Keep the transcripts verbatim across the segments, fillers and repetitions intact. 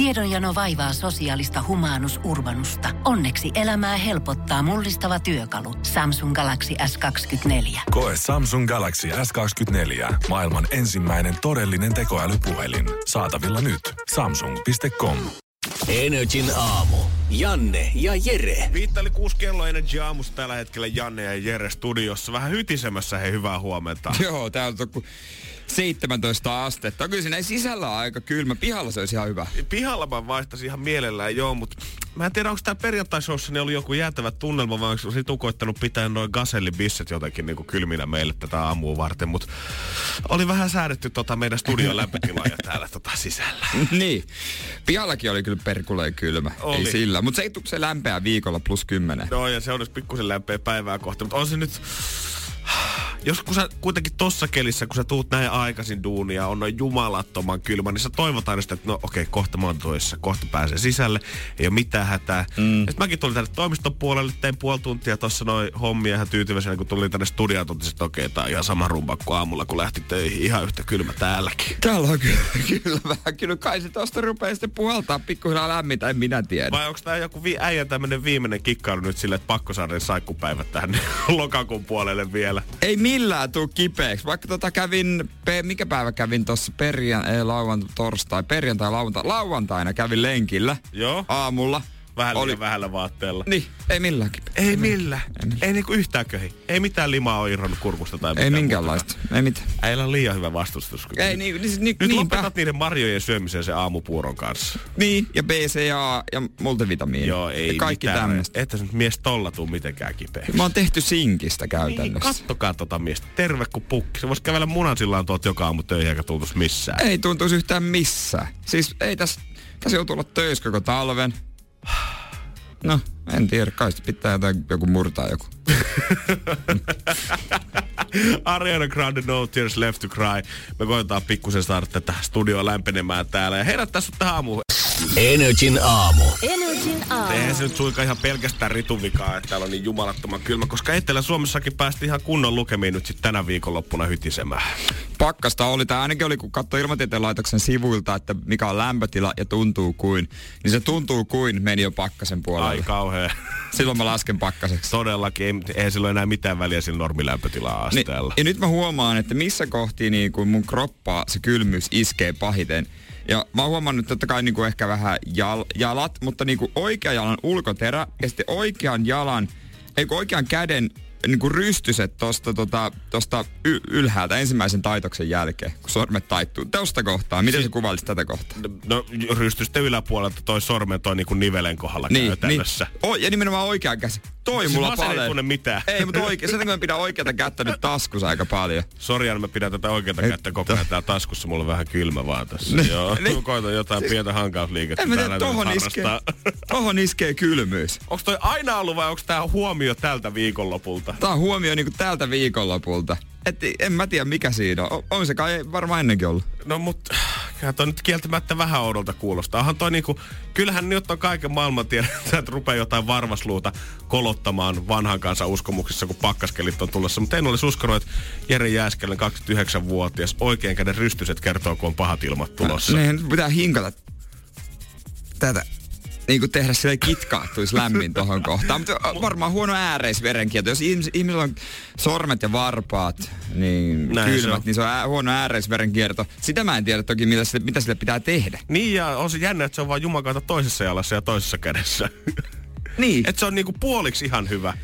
Tiedonjano vaivaa sosiaalista humanus urbanusta. Onneksi elämää helpottaa mullistava työkalu. Samsung Galaxy S kaksikymmentäneljä. Koe Samsung Galaxy S kaksikymmentäneljä. Maailman ensimmäinen todellinen tekoälypuhelin. Saatavilla nyt. Samsung piste com. Energin aamu. Janne ja Jere. Viittä oli kuusi kello Energin aamussa tällä hetkellä Janne ja Jere studiossa. Vähän hytisemässä, he hyvää huomenta. Joo, täältä on seitsemäntoista astetta. Kyllä siinä ei sisällä aika kylmä. Pihalla se olisi ihan hyvä. Pihalla mä vaihtaisin ihan mielellään, joo, mutta mä en tiedä, onko tää perjantaishossa niin oli joku jäätävä tunnelma, vai onko sit ukoittanut pitää noin gasellibisset jotenkin niin kuin kylminä meille tätä aamua varten, mutta oli vähän säädetty tota meidän studion lämpötilaa ja täällä tota sisällä. Niin. Pihallakin oli kyllä perkuleen kylmä. Oli. Ei sillä. Mutta se ei tule se lämpää viikolla plus kymmenen. No ja se on olisi pikkusen lämpeä päivää kohta, mutta on se nyt... Jos kun sä kuitenkin tossa kelissä, kun sä tuut näin aikaisin duunia, on noin jumalattoman kylmä, niin sä toivot aina sitä, että no okei, okay, kohta mä oon toissa, kohta pääsee sisälle, ei oo mitään hätää. Mm. Sitten mäkin tulin tänne toimiston puolelle, tein puoli tuntia tossa noin hommia ihan tyytyväisenä, kun tulin tänne studioon, tuntisin, että okei, okay, tää on ihan sama rumpa kuin aamulla, kun lähti töihin, ihan yhtä kylmä täälläkin. Täällä on kyllä, kyllä vähän kylmä, kai se tosta rupee sitten puhaltaa pikkuhiljaa lämmintä, en minä tiedä. Vai onks tää joku vi- äijä tämmönen viimeinen kikkailu nyt silleen, että pakko saada ne saikkupäivät tänne lokakuun puolelle vielä? Ei millään tuu kipeäksi. Vaikka tota kävin, pe, mikä päivä kävin tossa perjan, ei lauant, torstai, perjantai, lauantai, lauantaina kävin lenkillä. Joo. Aamulla. Vähän oli vähällä vaatteella. Niin, ei millään kipeä. Ei, ei millään. millään. Ei niinku yhtään köhi. Ei mitään limaa ole irronnut kurkusta tai mitään. Ei minkäänlaista. Muuta. Ei mitään. Äillä on liian hyvä vastustus. Ei ni, ni, ni, nyt lopetat niiden marjojen syömiseen sen aamupuuron kanssa. Niin, ja B C A ja multivitamiini. Joo, ei kaikki tämmöistä. Että se nyt mies tolla tuu mitenkään kipeäksi. Mä oon tehty sinkistä käytännössä. Niin, kattokaa tota miestä. Terve kuin pukki. Se vois kävellä munansillaan tuot joka aamu töihin eikä tuntuis missään. Ei tuntuis yhtään missään. Siis ei tässä täs joutuu olla töissä koko talven. No, en tiedä. Kai pitää jotain, joku murtaa joku. Ariana Grande, No Tears Left to Cry. Me koetaan pikkusen saada tätä studioa lämpenemään täällä ja herättää sut tähän aamuun. Energin aamu. Energin aamu. Eihän se nyt suinkaan ihan pelkästään ritun vikaa, että täällä on niin jumalattoman kylmä, koska Etelä-Suomessakin päästiin ihan kunnon lukemiin nyt sitten tänä viikonloppuna hytisemään. Pakkasta oli. Tämä ainakin oli, kun katsoi Ilmatieteen laitoksen sivuilta, että mikä on lämpötila ja tuntuu kuin, niin se tuntuu kuin meni jo pakkasen puolella. Ai kauhea. Silloin mä lasken pakkaseksi. Todellakin. Eihän silloin enää mitään väliä sillä normilämpötilaa asteella. Ni, ja nyt mä huomaan, että missä kohti niin kun mun kroppaa se kylmyys iskee pahiten. Ja mä oon huomannut totta kai niinku ehkä vähän jal- jalat, mutta niinku oikean jalan ulkoterä ja sitten oikean jalan, ei kun oikean käden niinku rystyset tosta, tota, tosta y- ylhäältä ensimmäisen taitoksen jälkeen, kun sormet taittuu. Tosta kohtaa, miten si- sä kuvailisit tätä kohtaa? No rystysten yläpuolelta toi sormen toi niinku nivelen kohdalla niin, käytännössä. Niin. O- ja nimenomaan oikean käsi. Toi siis mulla paljon. Ei tunne mitään. Ei, mutta oikein. Sen takia mä pidän oikeata kättä nyt taskussa aika paljon. Sorjaan, mä pidän tätä oikeata Et kättä koko ajan täällä taskussa. Mulla on vähän kylmä vaan tässä. Ne, joo. Ne, koitan jotain siis pientä hankausliikettä. En mä tiedä, tohon iskee, tohon iskee kylmyys. Onks toi aina ollut vai onks tää huomio tältä viikonlopulta? Tää on huomio niinku tältä viikonlopulta. Et en mä tiedä mikä siinä on. On se kai varmaan ennenkin ollut. No mut... Kyllähän toi nyt kieltämättä vähän oudolta kuulostaa. Onhan toi niinku, kyllähän nyt on kaiken maailman tiedä, että rupeaa jotain varvasluuta kolottamaan vanhan kansan uskomuksissa, kun pakkaskelit on tulossa. Mutta en olisi uskonut, että Jere Jääskelän kaksikymmentäyhdeksänvuotias oikean käden rystyset kertoo, kun on pahat ilmat tulossa. Nehän nyt pitää hinkata tätä. Niinku tehdä silleen kitkaa, tulisi lämmin tohon kohtaan. Mutta varmaan huono ääreisverenkierto. Jos ihmisellä on sormet ja varpaat, niin näin kylmät, se niin se on ää, huono ääreisverenkierto. Sitä mä en tiedä toki, mitä sille, mitä sille pitää tehdä. Niin, ja on se jännä, että se on vaan jumakautta toisessa jalassa ja toisessa kädessä. Niin. Että se on niinku puoliksi ihan hyvä,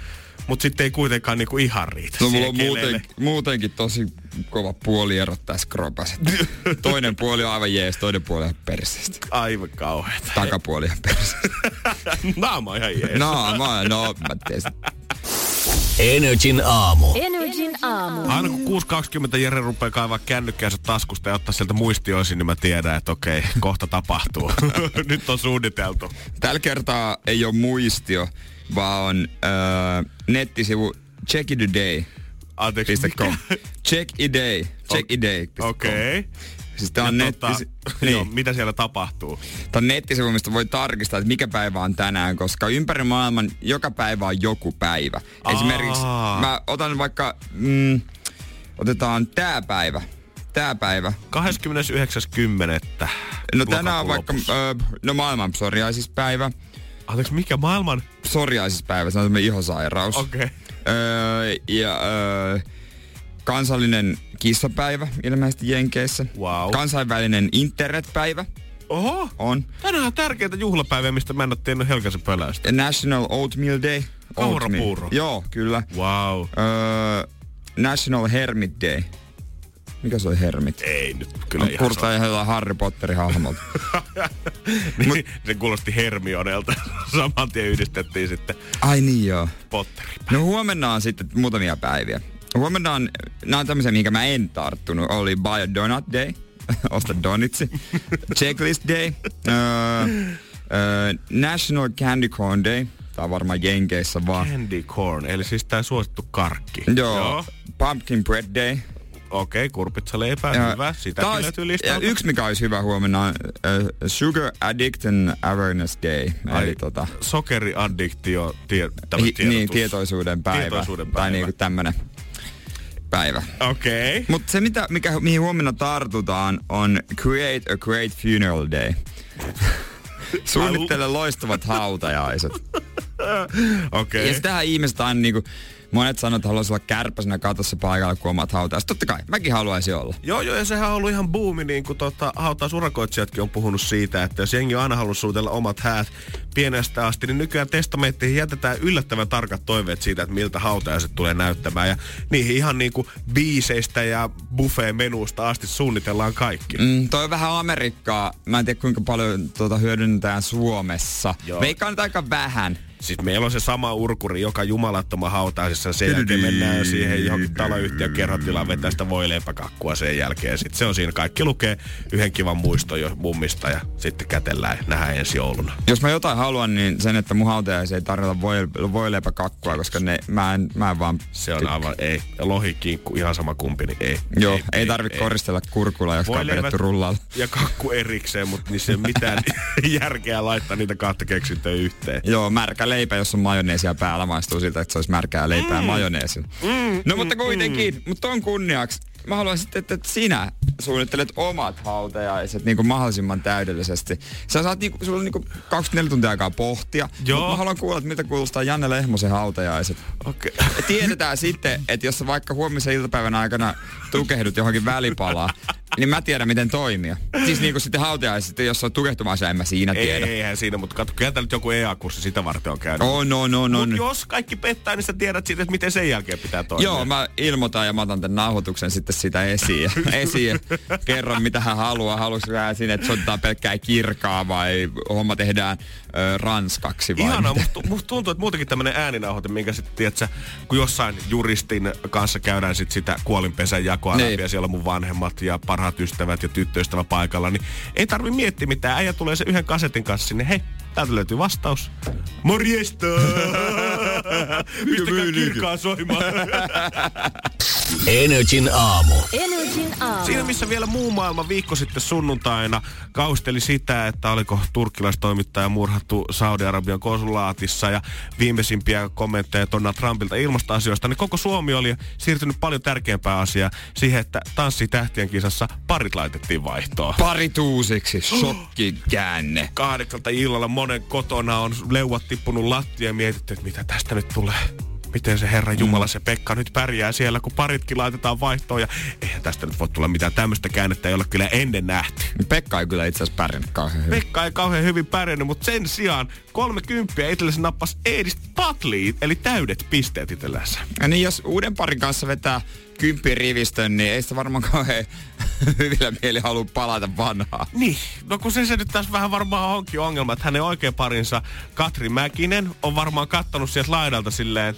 mutta sitten ei kuitenkaan niinku ihan riitä. No mulla on muuten, muutenkin tosi kova puolierot tässä kropassa. Toinen puoli on aivan jees, toinen puoli on perseestä. Aivan kauheeta. Takapuoli on perseestä. Naama on ihan jees. Naama, no mä teistä. Energin aamu. Energin aamu. Aina kun kuusi kaksikymmentä Jere rupeaa kaivaa kännykkäänsä taskusta ja ottaa sieltä muistioisin, niin mä tiedän, että okei, kohta tapahtuu. Nyt on suunniteltu. Tällä kertaa ei ole muistio, vaan on öö, nettisivu check it a day piste com. Check it a day. check it a day piste com. Okei. Okay. Siis tää on netti... tota, niin. Joo, mitä siellä tapahtuu? Tää on nettisivu, mistä voi tarkistaa, että mikä päivä on tänään, koska ympäri maailman joka päivä on joku päivä. Aa. Esimerkiksi mä otan vaikka... Mm, otetaan tää päivä. tää päivä? kahdeskymmenesyhdeksäs kymmenettä No tänään on vaikka, öö, no maailman psoriaisispäivä. Anteeksi, mikä maailman? Psoriaisispäivä, se on tämmöinen ihosairaus. Okei. Okay. Öö, ja öö, kansallinen kissapäivä ilmeisesti Jenkeissä. Wow. Kansainvälinen internetpäivä. Oho! On. Tänään on tärkeitä juhlapäivää, mistä mä en ole tiennyt Helkäsen pöläystä. National Oatmeal Day. Kaurapuuro. Joo, kyllä. Wow. Öö, National Hermit Day. Mikä se oli hermit? Ei nyt kyllä no, ihan kuulostaa ihan jotain Harry Potterin hahmolta. niin, Mut, se kuulosti Hermionelta. Saman tien yhdistettiin sitten. Ai niin joo. Potteripäivä. No huomenna on sitten muutamia päiviä. Huomenna on, nää on tämmöisiä, mihinkä mä en tarttunut. Oli Buy a Donut Day. Osta donitsi. Checklist Day. Uh, uh, National Candy Corn Day. Tää on varmaan Jenkeissä vaan. Candy corn, eli siis tää suosittu karkki. Joo. Joo. Pumpkin bread day. Okei, okay, kurpitsaleipää, ja hyvä. Sitäkin löytyy listalta. Yksi, mikä olisi hyvä huomenna on uh, Sugar Addiction Awareness Day. Ai, eli tota... sokeriaddiktio, tie, hi, niin, tietoisuuden päivä. Tietoisuuden päivä. Tai niinku tämmönen päivä. Okei. Okay. Mutta se, mitä, mikä, mihin huomenna tartutaan, on Create a Great Funeral Day. Suunnittele loistavat hautajaiset. Okei. Okay. Ja sitähän ihmiset aina niinku... Monet sanoo, että haluaisi olla kärpäsenä katossa paikalla, kun omat hautaiset. Totta kai, mäkin haluaisin olla. Joo, joo, ja sehän on ollut ihan buumi, niin kuin tota, hautausurakoitsijatkin on puhunut siitä, että jos jengi on aina halunnut suutella omat häät pienestä asti, niin nykyään testamenttiin jätetään yllättävän tarkat toiveet siitä, että miltä hautajaiset tulee näyttämään. Ja niihin ihan niin kuin biiseistä ja buffet-menusta asti suunnitellaan kaikki. Mm, toi on vähän Amerikkaa. Mä en tiedä, kuinka paljon tuota hyödynnetään Suomessa. Veikkaan nyt aika vähän. Siis meillä on se sama urkuri, joka jumalattoman hautaisessa. Sen jälkeen mennään siihen johonkin taloyhtiön kerhotilaan vetää sitä voileipäkakkua sen jälkeen. Sitten se on siinä. Kaikki lukee yhden kivan muiston jo mummista ja sitten kätellään ja nähdään ensi jouluna. Jos mä jotain haluan, niin sen, että mun hautajaisi ei tarjota voileipäkakkua, koska ne, mä, en, mä en vaan... Se on aivan ei. Lohikinkku, ihan sama kumpi, niin ei. Joo, ei, ei tarvitse koristella kurkula, jotka on pidetty rullalla. Ja kakku erikseen, mutta niissä ei mitään järkeä laittaa niitä kahta keksintöä yhteen. Joo, märkä leipä, jos on majoneesia päällä, maistuu siltä, että se olisi märkää leipää mm. majoneesilla. Mm, no mutta kuitenkin, mm. mutta on kunniaksi. Mä haluan sitten, että, että sinä suunnittelet omat hautajaiset niin kuin mahdollisimman täydellisesti. Sä saat niin kuin, sulla on niin kuin kaksikymmentäneljä tuntia aikaa pohtia. Joo. Mä haluan kuulla, että mitä kuulostaa Janne Lehmosen hautajaiset. Okei. Okay. Tiedetään sitten, että jos sä vaikka huomisen iltapäivän aikana tukehdut johonkin välipalaan, niin mä tiedän, miten toimia. Siis niinku sitten hautajaiset, jos on tukehtumassa, en mä siinä tiedä. Ei, eihän siinä, mutta katso, kyllä täällä joku E A-kurssi sitä varten on käynyt. Oh, no, no, no. Mut no. Jos kaikki pettää, niin sä tiedät sitten, että miten sen jälkeen pitää toimia. Joo, mä ilmoitan ja mä otan tämän nauhoituksen sitten sitä esiin. esiin. Kerron, mitä hän haluaa. Haluatko vähän sinne, että soitetaan pelkkää kirkaa vai homma tehdään ö, ranskaksi vai ihanaa, musta must tuntuu, että muutenkin tämmönen ääninauhoite, minkä sitten, tiedätkö, kun jossain juristin kanssa käydään sit sitä kuolinpesän jakoa läpi ja siellä on mun vanhemmat ja parhaat ystävät ja tyttöystävä paikalla, niin ei tarvi miettiä mitään. Äijä tulee se yhden kasetin kanssa sinne. Hei, täältä löytyy vastaus. Morjesta! Pistäkää kirkkaa soimaan. Energin aamu. Energin aamu. Siinä missä vielä muu maailma viikko sitten sunnuntaina kausteli sitä, että oliko turkkilaistoimittaja murhattu Saudi-Arabian konsulaatissa ja viimeisimpiä kommentteja Donald Trumpilta ilmastoasioista, niin koko Suomi oli siirtynyt paljon tärkeämpää asiaa siihen, että tanssi tähtien kisassa parit laitettiin vaihtoon. Parit uusiksi, shokkikäänne. Kahdeksalta illalla monen kotona on leuat tippunut lattia ja mietitty, että mitä tästä nyt tulee. Miten se Herran Jumala, se Pekka nyt pärjää siellä, kun paritkin laitetaan vaihtoon ja eihän tästä nyt voi tulla mitään tämmöistä käännettä, ei ole kyllä ennen nähty. Pekka ei kyllä itse asiassa pärjännyt kauhean hyvin. Pekka ei kauhean hyvin pärjännyt, mutta sen sijaan kolmekymppiä itsellensä nappasi Edist Patliit, eli täydet pisteet itsellensä. Ja niin, jos uuden parin kanssa vetää kymppirivistön, niin ei sitä varmaan kauhean hyvillä mieli halua palata vanhaa. Niin, no kun se, se nyt taas vähän varmaan onkin ongelma, että hänen oikein parinsa Katri Mäkinen on varmaan kattonut sieltä laidalta silleen,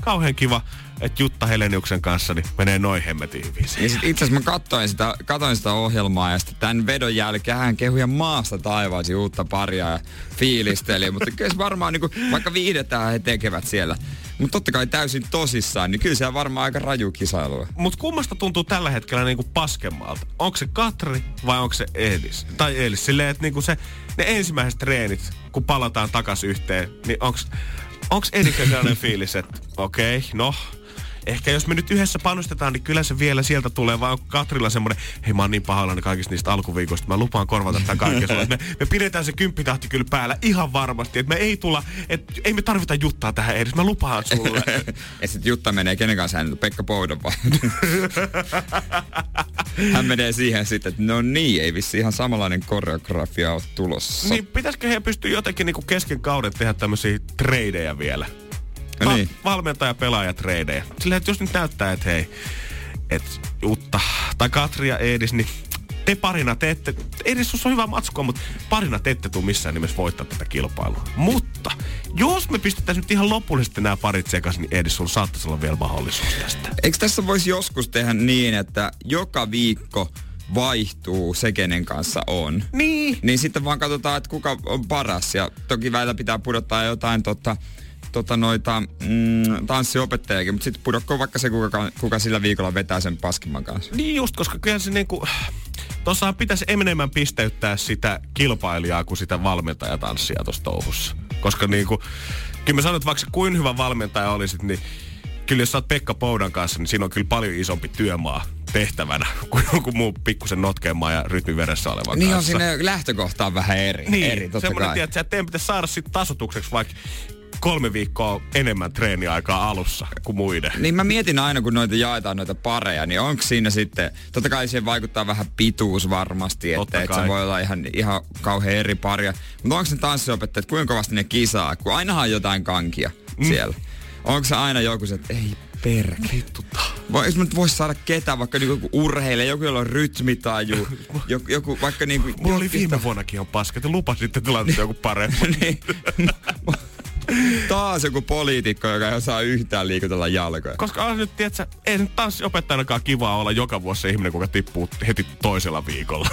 kauhean kiva, että Jutta Heleniuksen kanssa niin menee noin hemmetin hyvin. Itse asiassa mä katsoin sitä, katsoin sitä ohjelmaa ja sitten tämän vedon jälkeen hän kehuja maasta taivaasi uutta paria ja fiilisteli. Mutta kyllä se varmaan, niin kuin, vaikka viihdetään he tekevät siellä, mutta totta kai täysin tosissaan, niin kyllä se on varmaan aika raju kisailua. Mutta kummasta tuntuu tällä hetkellä niinku paskemmalta? Onko se Katri vai onko se Edis? Tai Edis, silleen, että niinku se, ne ensimmäiset treenit, kun palataan takas yhteen, niin onko... Onks Ediksen sellainen fiilis, että okei, okay, no, ehkä jos me nyt yhdessä panostetaan, niin kyllä se vielä sieltä tulee, vaan Katrilla semmoinen, hei mä oon niin pahoillani kaikista niistä alkuviikoista, mä lupaan korvata tämän kaiken sulle. Me, me pidetään se kymppitahti kyllä päällä ihan varmasti, että me ei tulla, että ei me tarvita Juttaa tähän edes, mä lupaan sulle. Ja sit Jutta menee kenen kanssa hän, Pekka Poudon vaan. Hän menee siihen sitten, että no niin, ei vissi ihan samanlainen koreografia ole tulossa. Niin, pitäisikö he pystyä jotenkin niinku kesken kauden tehdä tämmösiä treidejä vielä? Va- niin. Valmentaja-pelaaja-treidejä. Silleen, että jos nyt näyttää, että hei, että Jutta tai Katri ja Eedis, niin te parina teette, Eedis sussa on hyvä matskua, mutta parina te ette tuu missään nimessä voittaa tätä kilpailua. Mutta jos me pistetään nyt ihan lopullisesti nämä parit sekaisin, niin Eedis, sulla saattaisi olla vielä mahdollisuus tästä. Eikö tässä voisi joskus tehdä niin, että joka viikko vaihtuu se, kenen kanssa on. Niin. Niin sitten vaan katsotaan, että kuka on paras. Ja toki välillä pitää pudottaa jotain tota, tota noita mm, tanssiopettajakin, mutta sitten pudotko vaikka se, kuka, kuka sillä viikolla vetää sen paskimman kanssa. Niin just, koska kyllä se niinku tuossahan pitäisi enemmän pisteyttää sitä kilpailijaa kuin sitä valmentajatanssia tuossa touhussa. Koska niinku, kyllä mä sanon, että vaikka kuin hyvä valmentaja olisit, niin kyllä jos sä oot Pekka Poudan kanssa, niin siinä on kyllä paljon isompi työmaa tehtävänä kuin joku muu pikkusen notkeimaa ja rytmin veressä olevan niin kanssa. Niin on, sinne lähtökohta on vähän eri. Niin, eri, totta semmoinen, kai. Tiedät, että teidän pitäisi saada sit tasotukseksi vaikka kolme viikkoa enemmän treeniaikaa alussa kuin muiden. Niin mä mietin aina, kun noita jaetaan noita pareja, niin onko siinä sitten, totta kai siihen vaikuttaa vähän pituus varmasti, että et se voi olla ihan, ihan kauhean eri paria. Mutta onko ne tanssiopettajat, kuinka kovasti ne kisaa, kun ainahan on jotain kankia mm. siellä. Onko se aina joku se, että ei perkele. Vittuta. Vois mä nyt vois saada ketään, vaikka niinku joku urheilija, joku jolla on rytmitaju, joku, joku vaikka niinku... Mulla oli viime vuonnakin ihan paska, että lupasitte tilanteen joku paremmin. Niin. Taas joku poliitikko, joka ei osaa yhtään liikutella jalkoja. Koska on nyt, tietsä, ei nyt tanssiopettajanakaan kivaa olla joka vuosi se ihminen, joka tippuu heti toisella viikolla.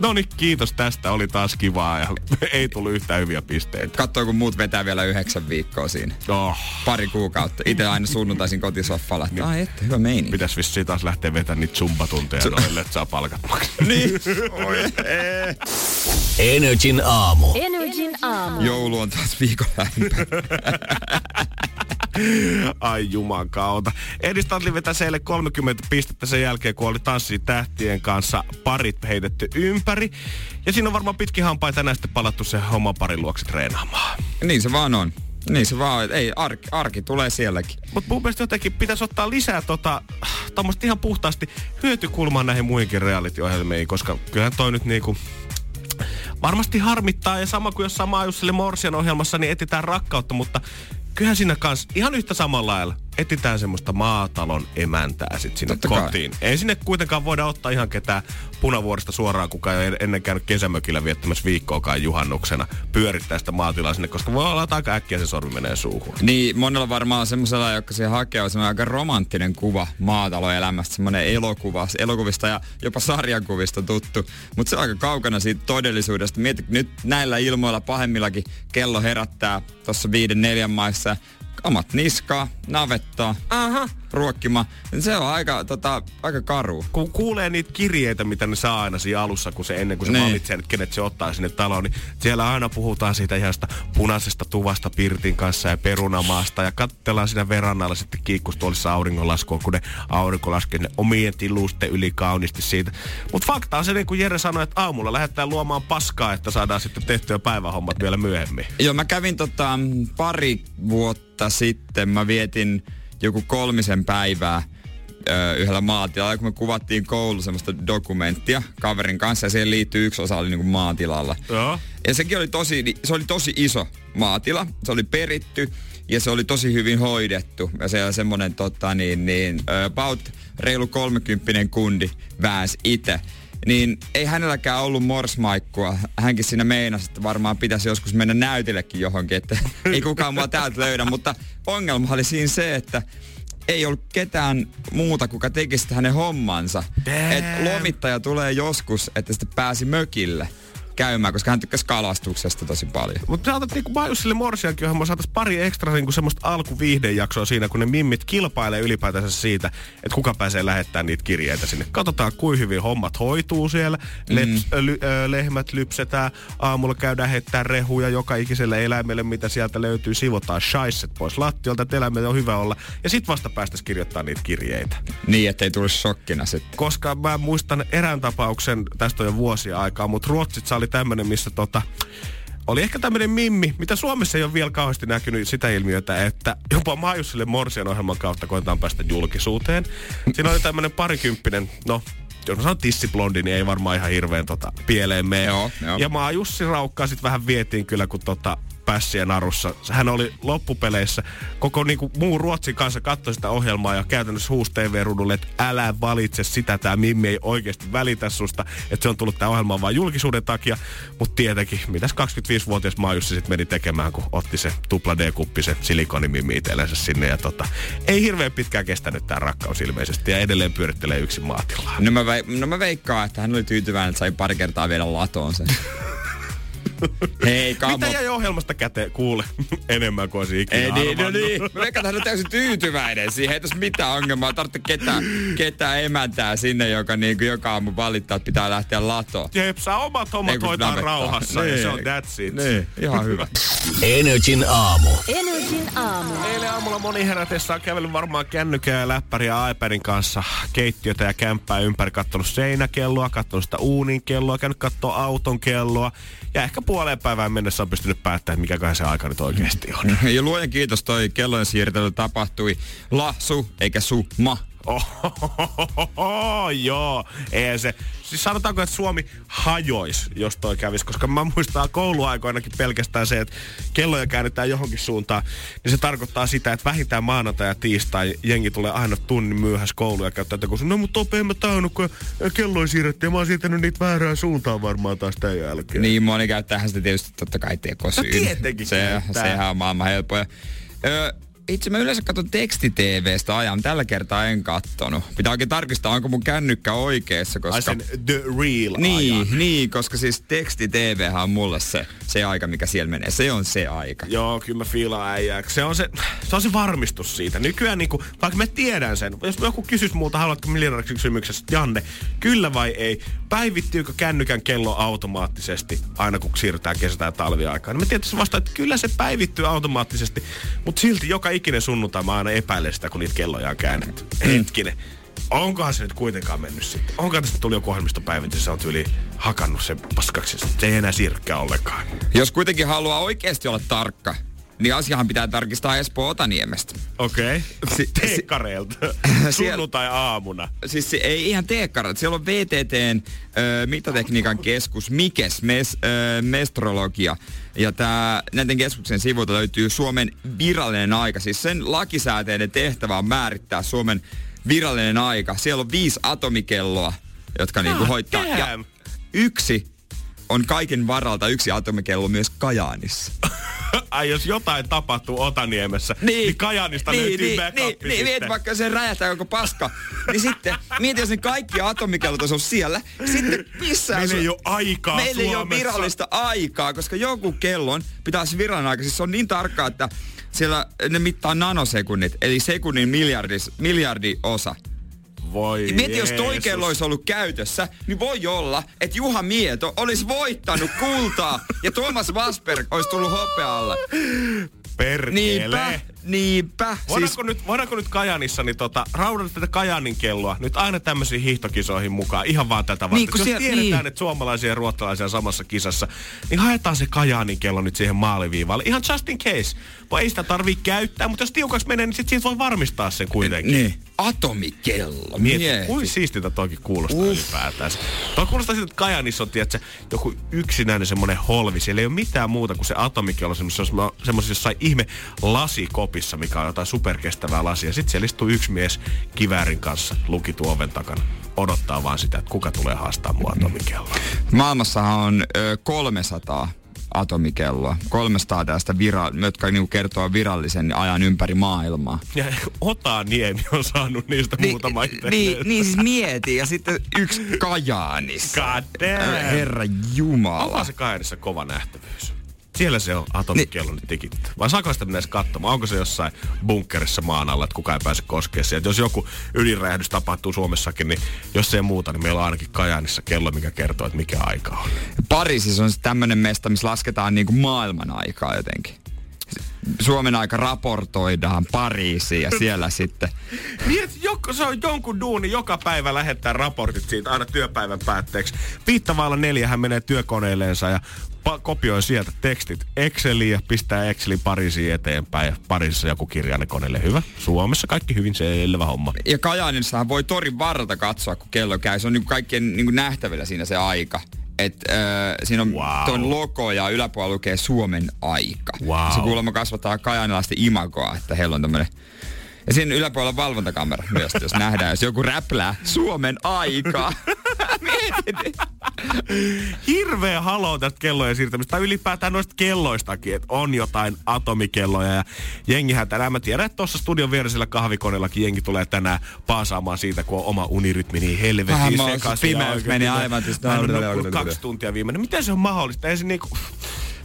No niin, kiitos tästä, oli taas kivaa ja ei tullut yhtään hyviä pisteitä. Katsoo, kun muut vetää vielä yhdeksän viikkoa siinä. Oh. Pari kuukautta. Itse aina sunnuntaisin kotisoffalla. Niin. Ai että, hyvä meininki. Pitäis vissiin taas lähteä vetämään niitä zumbatunteja S- noille, että saa palkat maksaa. Niin. Oi, ee. Energin aamu. Energin aamu. Joulu on taas viikon lämpää. Ai juman kautta. Eedis Tantli vetää seille kolmekymmentä pistettä sen jälkeen, kun oli Tanssi tähtien kanssa parit heitetty ympäri. Ja siinä on varmaan pitkin hampain tänään sitten palattu se homma parin luokse treenaamaan. Niin se vaan on. Niin se vaan, ei, arki, arki tulee sielläkin. Mut mun mielestä jotenkin pitäisi ottaa lisää tota, tommoista ihan puhtaasti hyötykulmaa näihin muihinkin reality-ohjelmiin, koska kyllähän toi nyt niinku... Varmasti harmittaa ja sama kuin jos samaa just sille Morsian ohjelmassa, niin etsitään rakkautta, mutta kyllähän siinä kanssa ihan yhtä samalla lailla etsitään semmoista maatalon emäntää sit sinne totta kotiin. Kai. Ei sinne kuitenkaan voida ottaa ihan ketään Punavuorista suoraan, kukaan ei ennen käynyt kesämökillä viettämässä viikkoakaan juhannuksena pyörittää sitä maatilaa sinne, koska voi olla, että aika äkkiä se sormi menee suuhun. Niin, monella varmaan semmoisella, joka siihen hakee, on semmoinen aika romanttinen kuva maataloelämästä, semmoinen elokuva, elokuvista ja jopa sarjakuvista tuttu, mutta se on aika kaukana siitä todellisuudesta. Mieti, nyt näillä ilmoilla pahemmillakin kello herättää tuossa viiden neljän maissa, kamat niskaa, navettaa, aha, ruokkima. Se on aika, tota, aika karu. Kun kuulee niitä kirjeitä, mitä ne saa aina siinä alussa, kun se ennen kuin se ne valitsee, että kenet se ottaa sinne taloon, niin siellä aina puhutaan siitä ihan punaisesta tuvasta pirtin kanssa ja perunamaasta. Ja katsellaan siinä verannalla sitten kiikkustuolissa auringonlaskua, kun ne aurinko laskee ne omien tilusten yli kauniisti siitä. Mutta fakta on se, niin kuin Jere sanoi, että aamulla lähdetään luomaan paskaa, että saadaan sitten tehtyä päivähommat vielä myöhemmin. Joo, mä kävin tota, pari vuotta sitten, mä vietin joku kolmisen päivää öö, yhdellä maatilalla, kun me kuvattiin koulu semmoista dokumenttia kaverin kanssa ja siihen liittyy yksi osa oli niinku maatilalla. Joo. Ja sekin oli tosi, se oli tosi iso maatila, se oli peritty ja se oli tosi hyvin hoidettu. Ja se oli semmonen tota niin, niin about reilu kolmekymppinen kundi väänsi itse. Niin ei hänelläkään ollut morsmaikkua. Hänkin siinä meinasi, että varmaan pitäisi joskus mennä näytillekin johonkin, että ei kukaan mua täältä löydä. Mutta ongelma oli siinä se, että ei ollut ketään muuta, kuka tekisi hänen hommansa. Et lomittaja tulee joskus, että sitten pääsi mökille. käymään, koska hän tykkäsi kalastuksesta tosi paljon. Mutta sä otat niinku Maijussille morsiankin, johon me saatais pari ekstra niinku semmoista alkuviihdejaksoa siinä, kun ne mimmit kilpailee ylipäätänsä siitä, että kuka pääsee lähettämään niitä kirjeitä sinne. Katsotaan, kuin hyvin hommat hoituu siellä. Leps, mm. ly, ö, lehmät lypsetään, aamulla käydään heittää rehuja joka ikiselle eläimelle, mitä sieltä löytyy. Sivotaan shaiset pois lattiolta, että eläimelle on hyvä olla. Ja sit vasta päästäisiin kirjoittaa niitä kirjeitä. Niin, ettei tulisi shokkina sitten. Koska mä muistan erään tapauksen, tästä on jo vuosia aikaa, mutta Ruotsissa oli tämmönen, missä tota, oli ehkä tämmönen mimmi, mitä Suomessa ei ole vielä kauheasti näkynyt sitä ilmiötä, että jopa Maijussille morsian ohjelman kautta koetaan päästä julkisuuteen. Siinä oli tämmönen parikymppinen, no, jos mä sanon tissiblondi, niin ei varmaan ihan hirveen tota, pieleen mene. Joo, joo. Ja Maajussi raukkaa sit vähän vietiin kyllä, kun tota, pässien arussa. Hän oli loppupeleissä koko niinku muun Ruotsin kanssa katsoi sitä ohjelmaa ja käytännössä huusi T V-ruudulle, että älä valitse sitä, tää mimmi ei oikeesti välitä susta, että se on tullut tää ohjelmaan vaan julkisuuden takia, mutta tietenkin, mitäs kaksikymmentäviisivuotias Maajussi sit meni tekemään, kun otti se tupla D-kuppisen silikonimimmi itsellensä sinne ja tota, ei hirveän pitkään kestänyt tää rakkaus ilmeisesti ja edelleen pyörittelee yksin maatilaa. No mä, ve- no mä veikkaan, että hän oli tyytyväinen, että sai pari kertaa vielä latoon sen. Hei, kammo. Mitä jäi ohjelmasta käteen? Kuule, enemmän kuin olisi ikinä arvannut. Ei niin, no niin. Mä veikkaan, hän on täysin tyytyväinen siihen. Ei tässä mitään ongelmaa. Tarvitse ketään, ketään emäntää sinne, joka niin kuin joka aamu valittaa, että pitää lähteä latoon. Jep, sä omat hommat hoitaa rauhassa. Nee, ja se on that's it. Nee, ihan hyvä. Energin aamu. Energin aamu. Eilen aamulla moni herätessä on kävellyt varmaan kännykää ja läppäriä ja iPadin kanssa keittiötä ja kämppää ympäri. Kattonut seinäkelloa, kattonut sitä uunin kelloa, käynyt kattoa auton kelloa ja ehkä puoleen päivään mennessä on pystynyt päättämään, mikäköhän se aika nyt oikeesti on. Ja luojan kiitos, toi kellojen siirtely tapahtui la, su, eikä su, ma. Ohohohoho, joo. Ei se. Siis sanotaanko, että Suomi hajois, jos toi kävis, koska mä muistan kouluaikoinakin pelkästään se, että kelloja käännetään johonkin suuntaan, niin se tarkoittaa sitä, että vähintään maanantai ja tiistai jengi tulee aina tunnin myöhässä kouluja käyttää, että kun se, no mutta ope, en mä tajunnut, kun kelloja siirrettiin, mä oon siirtänyt niitä väärään suuntaan varmaan taas tämän jälkeen. Niin, moni käyttäähän sitä tietysti totta kai tekosyyn. No tietenkin. Se, sehän on maailman helpoja. Öö, Itse mä yleensä katson teksti-tv:stä ajan, tällä kertaa en kattonut. Pitää oikein tarkistaa, onko mun kännykkä oikeassa, koska... Ai sen the real niin, ajan. Niin, koska siis teksti-tv:hän on mulle se, se aika, mikä siellä menee. Se on se aika. Joo, kyllä mä fiilaan äijääksi. Se on se, se on se varmistus siitä. Nykyään niinku, vaikka mä tiedän sen, jos joku kysyisi multa, haluatko miljoonariksi kysymyksessä, Janne, kyllä vai ei, päivittyykö kännykän kello automaattisesti aina, kun siirrytään kesä- tai talviaikaan? No mä tietysti vastaan, että kyllä se päivittyy automaattisesti, mutta silti joka ikinen sunnuntai mä aina epäilen sitä, kun niitä kelloja on käännetty. Hetkinen. Onkohan se nyt kuitenkaan mennyt sitten? Onkohan tästä tullut joku ohjelmistopäivitys ja sä oot yli hakannut sen paskaksi? Se ei enää siirrykään ollenkaan. Jos kuitenkin haluaa oikeesti olla tarkka, niin asiahan pitää tarkistaa Espoo Otaniemestä. Okei. Okay. Si- Teekkareilta. Sunnuntai aamuna. Siis se, ei ihan teekkareilta. Siellä on V T T:n ö, mittatekniikan keskus Mikes mes, ö, mestrologia. Ja tää, näiden keskuksen sivuilta löytyy Suomen virallinen aika. Siis sen lakisääteinen tehtävä on määrittää Suomen virallinen aika. Siellä on viisi atomikelloa, jotka ah, niinku hoittaa. Ja yksi on kaiken varalta yksi atomikello myös Kajaanissa. Ai jos jotain tapahtuu Otaniemessä, niin, niin Kajaanista niin, löytyy niin, backup niin, sitten. Niin, mieti vaikka se räjähtää koko paska. Niin sitten, mieti jos ne kaikki atomikellot on siellä. Sitten missään... Meillä ei ole aikaa Meillä Suomessa. Ei ole virallista aikaa, koska joku kellon pitäisi virallinen aika. Siis se on niin tarkkaa, että siellä ne mittaa nanosekunnit, eli sekunnin miljardis, miljardiosa. Voi mieti, jos toi kello olisi ollut käytössä, niin voi olla, että Juha Mieto olisi voittanut kultaa ja Thomas Wassberg olisi tullut hopealle. Perkele. Niinpä, niinpä. Voidaanko, siis... nyt, voidaanko nyt Kajaanissa, niin tota, raudata tätä Kajaanin kelloa nyt aina tämmöisiin hiihtokisoihin mukaan, ihan vaan tätä varten. Niin, jos siellä, tiedetään, niin. Että suomalaisia ja ruottalaisia samassa kisassa, niin haetaan se Kajaanin kello nyt siihen maaliviivalle. Ihan just in case. Voi ei sitä tarvii käyttää, mutta jos tiukaksi menee, niin sit siitä voi varmistaa sen kuitenkin. Niin. Atomikello. Mieti, mieti. Kuin siistiltä toikin kuulostaa Uff. ylipäätään. Toi kuulostaa siltä, että Kajaanissa on tiiätkö, joku yksinäinen semmonen holvi. Siellä ei ole mitään muuta kuin se atomikello semmoisessa jossain ihme lasikopissa, mikä on jotain superkestävää lasia. Sitten siellä istuu yksi mies kiväärin kanssa lukitu oven takana. Odottaa vaan sitä, että kuka tulee haastaa mua atomikelloa. Maailmassahan on ö, kolmesataa atomikelloa. Kolmestaan tästä, vira- jotka niinku kertoo virallisen ajan ympäri maailmaa. Ja Otaniemi on saanut niistä ni- muutama itselleen. Ni- niin siis mieti. Ja sitten yksi Kajaanissa. God damn. Herra Jumala. Onko se Kajaanissa kova nähtävyys? Siellä se on atomikellon tikittä. Vai saako sitä mennä katsomaan? Onko se jossain bunkkerissa maan alla, että kukaan ei pääse koskemaan siihen? Jos joku ydinräjähdys tapahtuu Suomessakin, niin jos ei muuta, niin meillä on ainakin Kajaanissa kello, mikä kertoo, että mikä aika on. Pariisissa on tämmöinen mesta, missä lasketaan niinku maailman aikaa jotenkin. Suomen aika raportoidaan Pariisiin ja siellä sitten. Niin, että jok, se on jonkun duuni joka päivä lähettää raportit siitä aina työpäivän päätteeksi. Viittä vailla neljähän menee työkoneelleensa ja pa- kopioi sieltä tekstit Exceliin ja pistää Excelin Pariisiin eteenpäin. Pariisissa joku kirjainen koneelle. Hyvä. Suomessa kaikki hyvin selvä homma. Ja Kajaanissahan voi torin varrelta katsoa, kun kello käy. Se on niin kaikkien niin nähtävillä siinä se aika. Että äh, siinä on wow. Tuon logo ja yläpuolella lukee Suomen aika. Wow. Se kuulemma kasvattaa kajaanilaisten imagoa, että heillä on tämmönen. Ja siinä yläpuolella on valvontakamera myös, jos nähdään, jos joku räplää Suomen aika. Hirveä haloo tästä kellojen siirtämistä. Tai ylipäätään noista kelloistakin, että on jotain atomikelloja. Ja jengihän tänään, mä tiedän, että tuossa studion vierisellä kahvikoneellakin jengi tulee tänään paasaamaan siitä, kun on oma unirytmi niin helvetin sekaisin. Pimeys meni aivan tietysti. Mä en ole kaksi tuntia viimeinen. Miten se on mahdollista? Ei se niinku...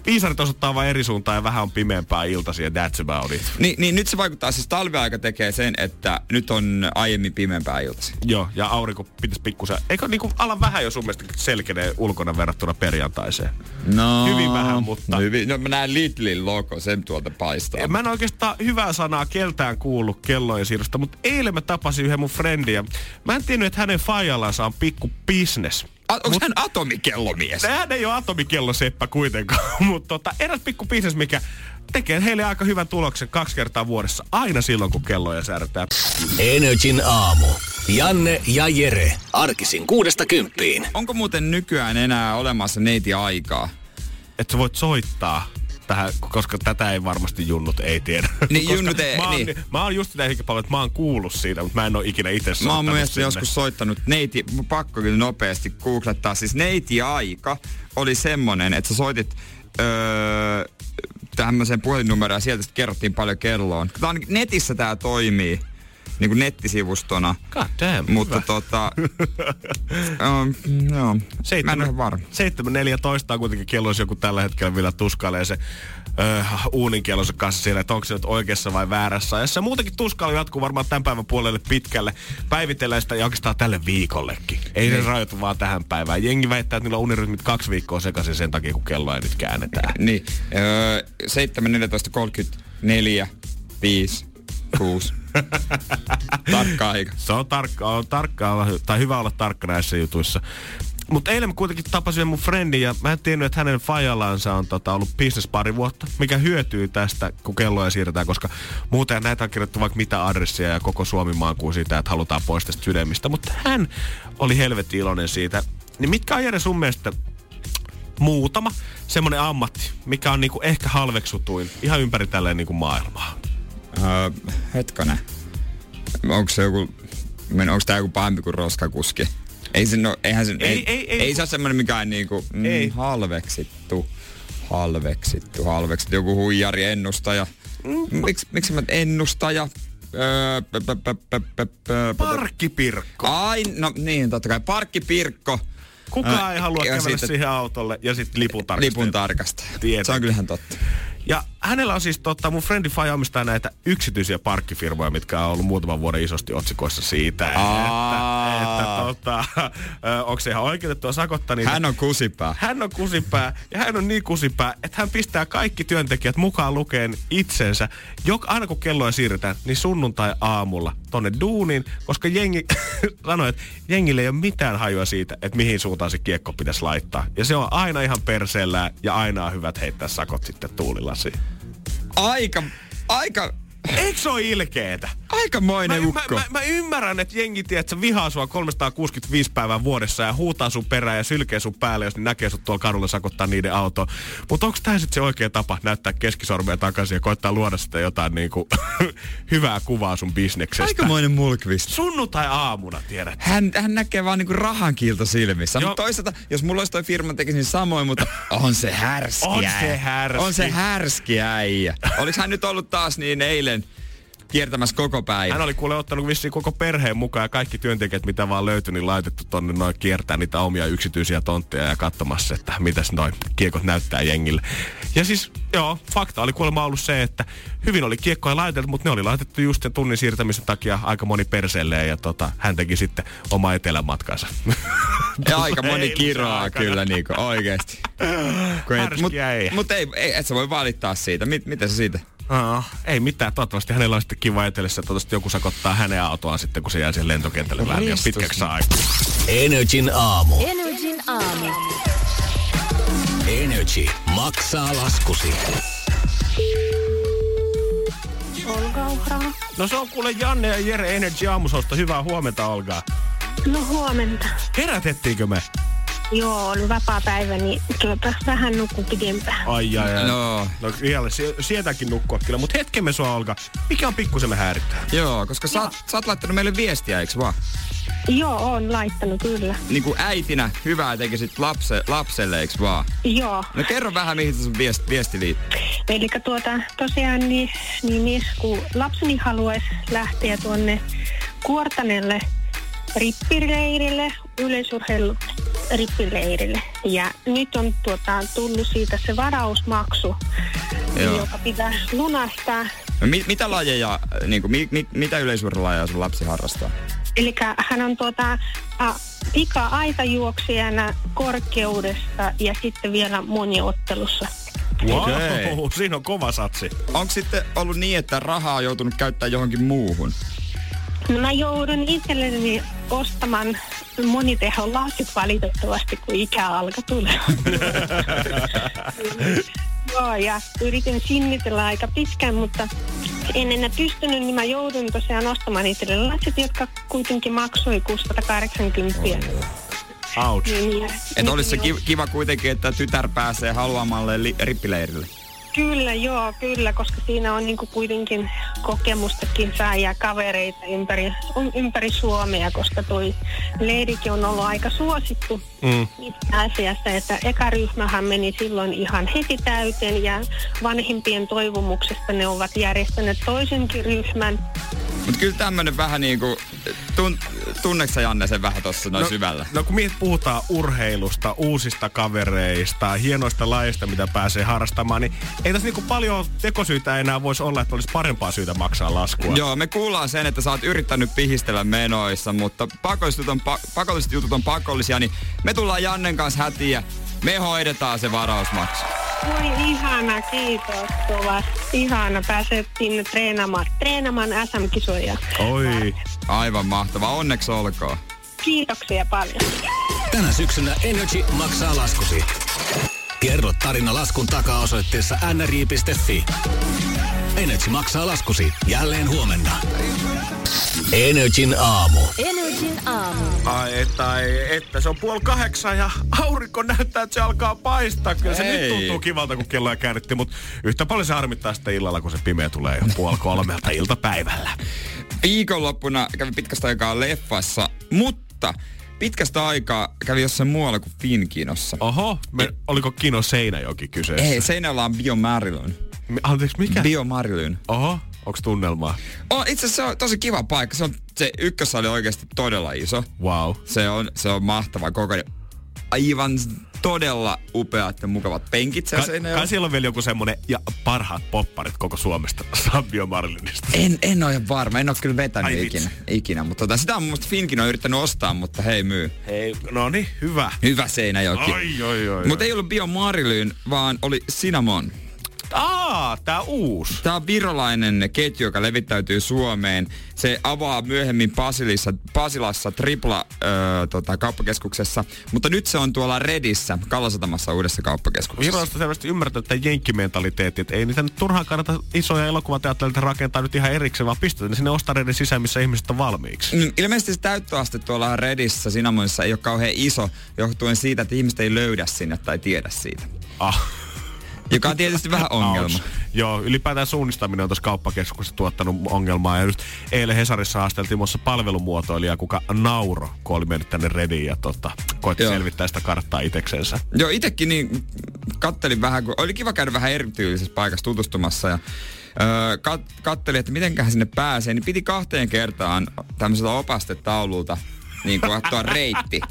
Viisarit osoittaa vaan eri suuntaan ja vähän on pimeämpää iltasi ja that's about it. Niin, niin nyt se vaikuttaa, siis talviaika tekee sen, että nyt on aiemmin pimeämpää iltasi. Joo, ja aurinko pitäisi pikkusen, eikö niinku ala vähän jo sun mielestä selkenee ulkona verrattuna perjantaiseen? No. Hyvin vähän, mutta... Hyvin, no mä näen Lidlin logo, sen tuolta paistaa. Mä en oikeastaan hyvää sanaa keltään kuullut kellojen siirrosta, mutta eilen mä tapasin yhden mun friendin ja mä en tiennyt, että hänen faijalansa on pikku business. A- Onko hän atomikellomies? Hän ei ole atomikelloseppä kuitenkaan, mutta tota, eräs pikku bisnes, mikä tekee heille aika hyvän tuloksen kaksi kertaa vuodessa, aina silloin, kun kelloja säädetään. Energin aamu. Janne ja Jere. Arkisin kuudesta kymppiin. Onko muuten nykyään enää olemassa neiti aikaa? Että sä voit soittaa tähän, koska tätä ei varmasti junnut ei tiedä. Niin junnut ei, mä oon, niin. Mä oon just näihin paljon, että mä oon kuullut siitä, mutta mä en oo ikinä itse soittanut. Mä oon myös joskus soittanut neiti, pakko kyllä nopeasti googlettaa, siis neiti aika oli semmonen, että sä soitit öö, tämmöiseen puhelinnumeroon ja sieltä kerrottiin paljon kelloon. Tää on, netissä tää toimii. Niinku nettisivustona. God damn, mutta hyvä. Tota... um, joo. Mä en ole varma. seitsemän neljätoista on kuitenkin kelloissa joku tällä hetkellä vielä tuskailee se äh, uuninkielonsa kanssa siellä, että onko se nyt oikeassa vai väärässä. Ja se muutenkin tuskailu jatkuu varmaan tämän päivän puolelle pitkälle. Päivitellään sitä ja oikeastaan tälle viikollekin. Ei niin. Se rajoitu vaan tähän päivään. Jengi väittää, että niillä on unirytmit kaksi viikkoa sekaisin sen takia, kun kello ei nyt käännetään. Niin. Öö, seitsemän neljätoista kolmekymmentäneljä viisi kuusi Tarkkaa aika. Se on tarkkaa, tarkka, tai hyvä olla tarkka näissä jutuissa. Mutta eilen mä kuitenkin tapasin mun friendin ja mä en tiennyt, että hänen fajalansa on tota, ollut business pari vuotta, mikä hyötyy tästä, kun kelloja siirretään, koska muuten näitä on kirjoittu vaikka mitä adressia ja koko Suomi maankuu siitä, että halutaan pois tästä sydämistä. Mutta hän oli helvetin iloinen siitä. Niin mitkä on Jere sun mielestä muutama semmonen ammatti, mikä on niinku ehkä halveksutuin ihan ympäri tälleen niinku maailmaa? Öö, hetkinen. Onko se joku, onko tää joku pahempi kuin roskakuski? Ei se, no, eihän se, ei, ei, ei, ei, ei se ole semmonen mikään niinku, mm, halveksittu, halveksittu, halveksittu, joku huijari, ennustaja. Mm. Miks, miksi mä ennustaja? Öö, p, p, p, p, p, p, parkkipirkko. Ai, no niin, totta kai, parkkipirkko. Kukaan öö, ei halua kävellä siitä, siihen autolle ja sitten lipun tarkastaja. Lipun tarkastaja. Se on kyllähän totta. Ja hänellä on siis totta, mun friendi Faija omistaa näitä yksityisiä parkkifirmoja, mitkä on ollut muutaman vuoden isosti otsikoissa siitä, että, että tota, onko se ihan oikeutettua sakottaa niitä. Hän on kusipää. Hän on kusipää ja hän on niin kusipää, että hän pistää kaikki työntekijät mukaan lukeen itsensä. Joka, aina kun kelloja siirretään, niin sunnuntai-aamulla tonne duuniin, koska jengi sanoi, että jengille ei ole mitään hajua siitä, että mihin suuntaan se kiekko pitäisi laittaa. Ja se on aina ihan perseellään ja aina on hyvät heittää sakot sitten tuulilla. Aika, aika... Eikö se ole ilkeetä? Aikamoinen ukko. Mä, mä, mä ymmärrän, että jengi tiedät, että vihaa sua kolmesataakuusikymmentäviisi päivää vuodessa ja huutaa sun perään ja sylkee sun päälle, jos ne näkee sut tuolla kadulla sakottaa niiden autoa. Mutta onko tää sit se oikea tapa näyttää keskisormia takaisin ja koittaa luoda sitä jotain niinku hyvää kuvaa sun bisneksestä? Aikamoinen mulkvist. Sunnuntai aamuna, tiedät. Hän, hän näkee vaan niinku rahan kiilto silmissä. Mutta toisaalta, jos mulla olisi toi firma, tekisin samoin, mutta on se härski on äijä. Se härski. On se härski äijä. Oliks hän nyt ollut taas niin eilen kiertämässä koko päivä? Hän oli kuule ottanut vissiin koko perheen mukaan ja kaikki työntekijät, mitä vaan löytyi, niin laitettu tonne noin kiertää niitä omia yksityisiä tontteja ja katsomassa, että mitäs noin kiekot näyttää jengille. Ja siis, joo, fakta oli kuulemma ollut se, että hyvin oli kiekkoja laitettu, mutta ne oli laitettu just sen tunnin siirtämisen takia aika moni perseelleen ja tota, hän teki sitten oma etelämatkansa. Ja aika moni kiroaa kyllä niinku, oikeesti. Mutta mut ei, ei, et sä voi valittaa siitä. Mit, mitä sä siitä? Aa, ei mitään. Toivottavasti hänellä on sitten kiva etelessä. Toivottavasti joku sakottaa hänen autoaan sitten, kun se jää siihen lentokentälle vähän liian pitkäksi aikaa. Energin aamu. Energin aamu. Energy maksaa laskusi. Olga, Olga. No se on kuule Janne ja Jere Energy aamusosta. Hyvää huomenta, Olga. No huomenta. Herätettiinkö me? Joo, oli vapaa päivä, niin tuota vähän nukkuu pidempään. Ai, ai, ai. No, no ihalle, sietäänkin nukkua kyllä, mutta hetken me sua, Olga. Mikä on pikkusemme häirittää? Joo, koska sä oot, sä oot laittanut meille viestiä, eiks vaan? Joo, on laittanut kyllä. Niinku äitinä hyvää tekisit lapse, lapselle, eiks vaan? Joo. No kerro vähän, mihin sun viesti, viesti liittyy. Elikkä tuota, tosiaan niin, niin, niin kun lapseni haluaisi lähteä tuonne Kuortanelle rippileirille, yleisurheilu rippileirille. Ja nyt on tuota, tullut siitä se varausmaksu, joo, joka pitää lunastaa. No, mit, mitä lajeja, niin kuin, mit, mitä yleisurheilulajeja sun lapsi harrastaa? Eli hän on tuota, a, pika-aitajuoksijana korkeudessa ja sitten vielä moniottelussa. Wow, okay. Siinä on kova satsi. Onko sitten ollut niin, että rahaa on joutunut käyttämään johonkin muuhun? No mä joudun itselleni ostamaan monitehon lasit valitettavasti, kun ikä alkaa tulla. Joo, ja yritin sinnitellä aika pitkään, mutta en enää pystynyt, niin mä joudun tosiaan ostamaan itselleni lasit, jotka kuitenkin maksoi kuusisataakahdeksankymmentä. Ouch. Niin, että olisi se kiva kuitenkin, että tytär pääsee haluamalle li- rippileirille. Kyllä, joo, kyllä, koska siinä on niinku kuitenkin kokemustakin saa ja kavereita ympäri, ympäri Suomea, koska toi leirikin on ollut aika suosittu mm. itse asiassa, että eka ryhmähän meni silloin ihan heti täyteen ja vanhempien toivomuksesta ne ovat järjestäneet toisenkin ryhmän. Mut kyllä tämmönen vähän niinku, tun, tunneeko sä Janne sen vähän tossa noin no, syvällä? No kun me puhutaan urheilusta, uusista kavereista, hienoista lajeista, mitä pääsee harrastamaan, niin ei tässä niinku paljon tekosyitä enää voisi olla, että olisi parempaa syytä maksaa laskua. Joo, me kuullaan sen, että sä oot yrittänyt pihistellä menoissa, mutta pakolliset jutut on, pa- pakolliset jutut on pakollisia, niin me tullaan Jannen kanssa hätiä. Me hoidetaan se varausmaksu. Voi ihana, kiitos kovasti. Ihana, pääset sinne treenaamaan, treenaamaan äs äm-kisoja. Oi, aivan mahtavaa. Onneksi olkoon. Kiitoksia paljon. Tänä syksynä Energy maksaa laskusi. Kerro tarina laskun takaa osoitteessa en är jii piste fi. Energy maksaa laskusi jälleen huomenna. Energyn aamu. Energyn aamu. Ai että, ai että, se on puoli kahdeksan ja aurinko näyttää, että se alkaa paistaa. Kyllä se ei. Nyt tuntuu kivalta, kun kelloja käännettiin, mutta yhtä paljon se harmittaa sitten illalla, kun se pimeä tulee jo puoli kolmelta iltapäivällä. Viikonloppuna kävi pitkästä aikaa leffassa, mutta pitkästä aikaa kävi jossain muualla kuin Finkinossa. Oho, me, e- oliko Kino Seinäjoki kyseessä? Ei, Seinällä on Biomarilyn. Anteeksi, mikä? Biomarilyn. Oho, onko tunnelmaa? Oh, itse asiassa se on tosi kiva paikka. Se, on, se ykkössali oli oikeasti todella iso. Wow. Se on, se on mahtava kokoinen. Aivan todella upeat ja mukavat penkit siellä Seinäjoella. Kai siellä on vielä joku semmonen ja parhaat popparit koko Suomesta, Sabio Marlinista. En, en ole varma, en ole kyllä vetänyt ai, ikinä, ikinä, mutta tota, sitä on mun mielestä Finkin on yrittänyt ostaa, mutta hei myy. Hei, no niin, hyvä. Hyvä Seinäjoki. Ai, ai, ai. Mut ei ollut Bio Marilyn, vaan oli Cinnamon. Aa! Aa, tää uusi. Tää on virolainen ketju, joka levittäytyy Suomeen. Se avaa myöhemmin Basilissa, Basilassa tripla öö, tota, kauppakeskuksessa, mutta nyt se on tuolla Redissä, Kallasatamassa uudessa kauppakeskuksessa. Virolasta selvästi ymmärtää tämän jenkkimentaliteetti, että ei niitä nyt turhaan kannata isoja elokuvateattereita rakentaa nyt ihan erikseen, vaan pistetään ne sinne ostareiden sisään, missä ihmiset on valmiiksi. Ilmeisesti se täyttöaste tuolla Redissä Sinamonissa ei ole kauhean iso, johtuen siitä, että ihmiset ei löydä sinne tai tiedä siitä. Ah. Joka on tietysti vähän ongelma. Joo, ylipäätään suunnistaminen on tuossa kauppakeskuksessa tuottanut ongelmaa. Ja just eilen Hesarissa haasteltiin muassa palvelumuotoilijaa, kuka nauro, kun oli mennyt tänne Rediin ja tota, koitti Joo. selvittää sitä karttaa iteksensä. Joo, itekin niin kattelin vähän, kun oli kiva käydä vähän erityylisessä paikassa tutustumassa ja öö, kat- kattelin, että mitenköhän sinne pääsee, niin piti kahteen kertaan tämmöiseltä opastetaululta niin kuin ottaa reitti.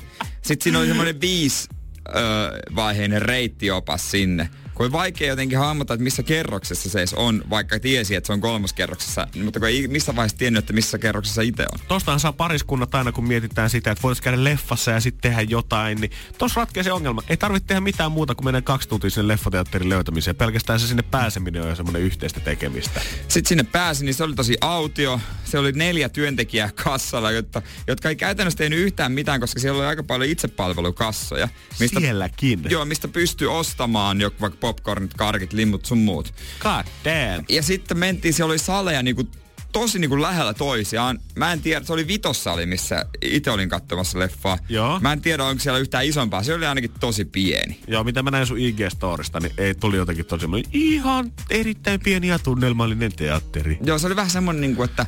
Sitten siinä oli semmoinen viisi öö, vaiheinen reittiopas sinne. Kun on vaikea jotenkin hahmottaa, että missä kerroksessa se on, vaikka tiesi, että se on kolmoskerroksessa, mutta kun ei missä vaiheessa tiennyt, että missä kerroksessa itse on. Tostahan saa pariskunnat aina, kun mietitään sitä, että voitaisiin käydä leffassa ja sitten tehdä jotain, niin tossa ratkee se ongelma. Ei tarvitse tehdä mitään muuta, kun mennään kaksi tuntia sinne leffateatterin löytämiseen. Pelkästään se sinne pääseminen on jo semmoinen yhteistä tekemistä. Sitten sinne pääsi, niin se oli tosi autio. Se oli neljä työntekijää kassalla, jotka, jotka ei käytännössä tehnyt yhtään mitään, koska siellä oli aika paljon itsepalvelukassoja. Mistä, Sielläkin? Joo, mistä pystyy ostamaan joku vaikka popcornit, karkit, limmut, sun muut. God damn. Ja sitten mentiin, siellä oli saleja niinku, tosi niinku lähellä toisiaan. Mä en tiedä, se oli Vitossali, missä itse olin katsomassa leffaa. Joo. Mä en tiedä, onko siellä yhtään isompaa. Se oli ainakin tosi pieni. Joo, mitä mä näin sun I G-storista, niin ei tuli jotenkin tosi ihan erittäin pieni ja tunnelmallinen teatteri. Joo, se oli vähän semmonen niinku, että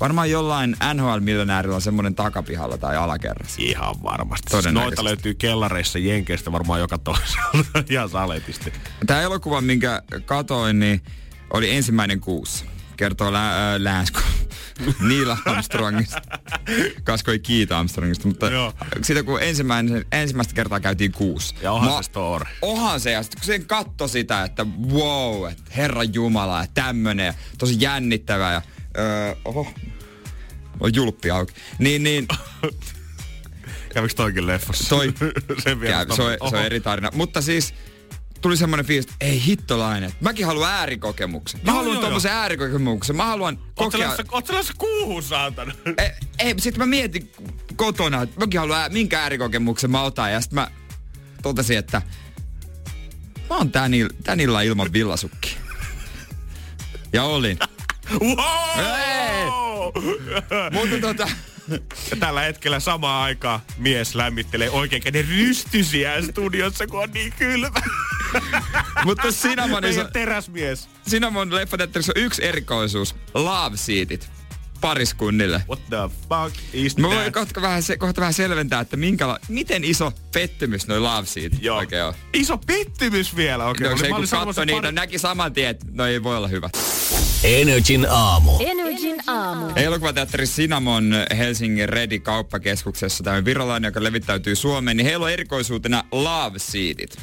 varmaan jollain N H L-miljonäärillä on semmoinen takapihalla tai alakerrassa. Ihan varmasti. Noita löytyy kellareissa jenkeistä varmaan joka toisella ihan saletisti. Tämä elokuva, minkä katoin, niin oli ensimmäinen kuusi. Kertoo lä- äh, Länsko. Neil Armstrongista. Kasko ei kiitä Armstrongista, mutta Joo. siitä kun ensimmäistä kertaa käytiin kuusi. Ja ohan Ma- se story. Ohan se, ja sitten kun sen katsoi sitä, että wow, että herranjumala ja tämmönen, ja tosi jännittävä ja Öö, oho. On julppi auki. Niin, niin. Käviks toikin leffassa? Toi. Sen vielä käy, se, on, se on eri tarina. Mutta siis tuli semmoinen fiilis, että ei hittolainen. Mäkin haluan äärikokemuksen. Mä joo, haluan joo, tommosen joo. äärikokemuksen. Mä haluan kokea. Oot sä lähdössä kuuhun, saatana? Ei, ei, sit mä mietin kotona, että mäkin haluan, ää, minkä äärikokemuksen mä otan. Ja sit mä totesin, että mä oon tän, il, tän illan ilman villasukki. Ja olin. Wow! Mutta tota... Ja tällä hetkellä samaan aikaan mies lämmittelee oikein käden rystysiä studiossa, kun on niin kylmä. Mutta Sinamonissa... Meidän teräsmies. Sinamon leffateatterissa on yksi erikoisuus. Love seatit. Pariskunnille. What the fuck is that? Mä voin kohta vähän, se, kohta vähän selventää, että minkäla... Miten iso pettymys noi love seat oikein on. Iso pettymys vielä oikein. Okay. No, no, no, se kun katsoi niitä, pari... näki saman tien, että noi ei voi olla hyvä. Energin aamu. Energin aamu. Elokuvateatteri Sinamon Helsingin Redi kauppakeskuksessa tämä virolainen, joka levittäytyy Suomeen, niin heillä on erikoisuutena love seatit.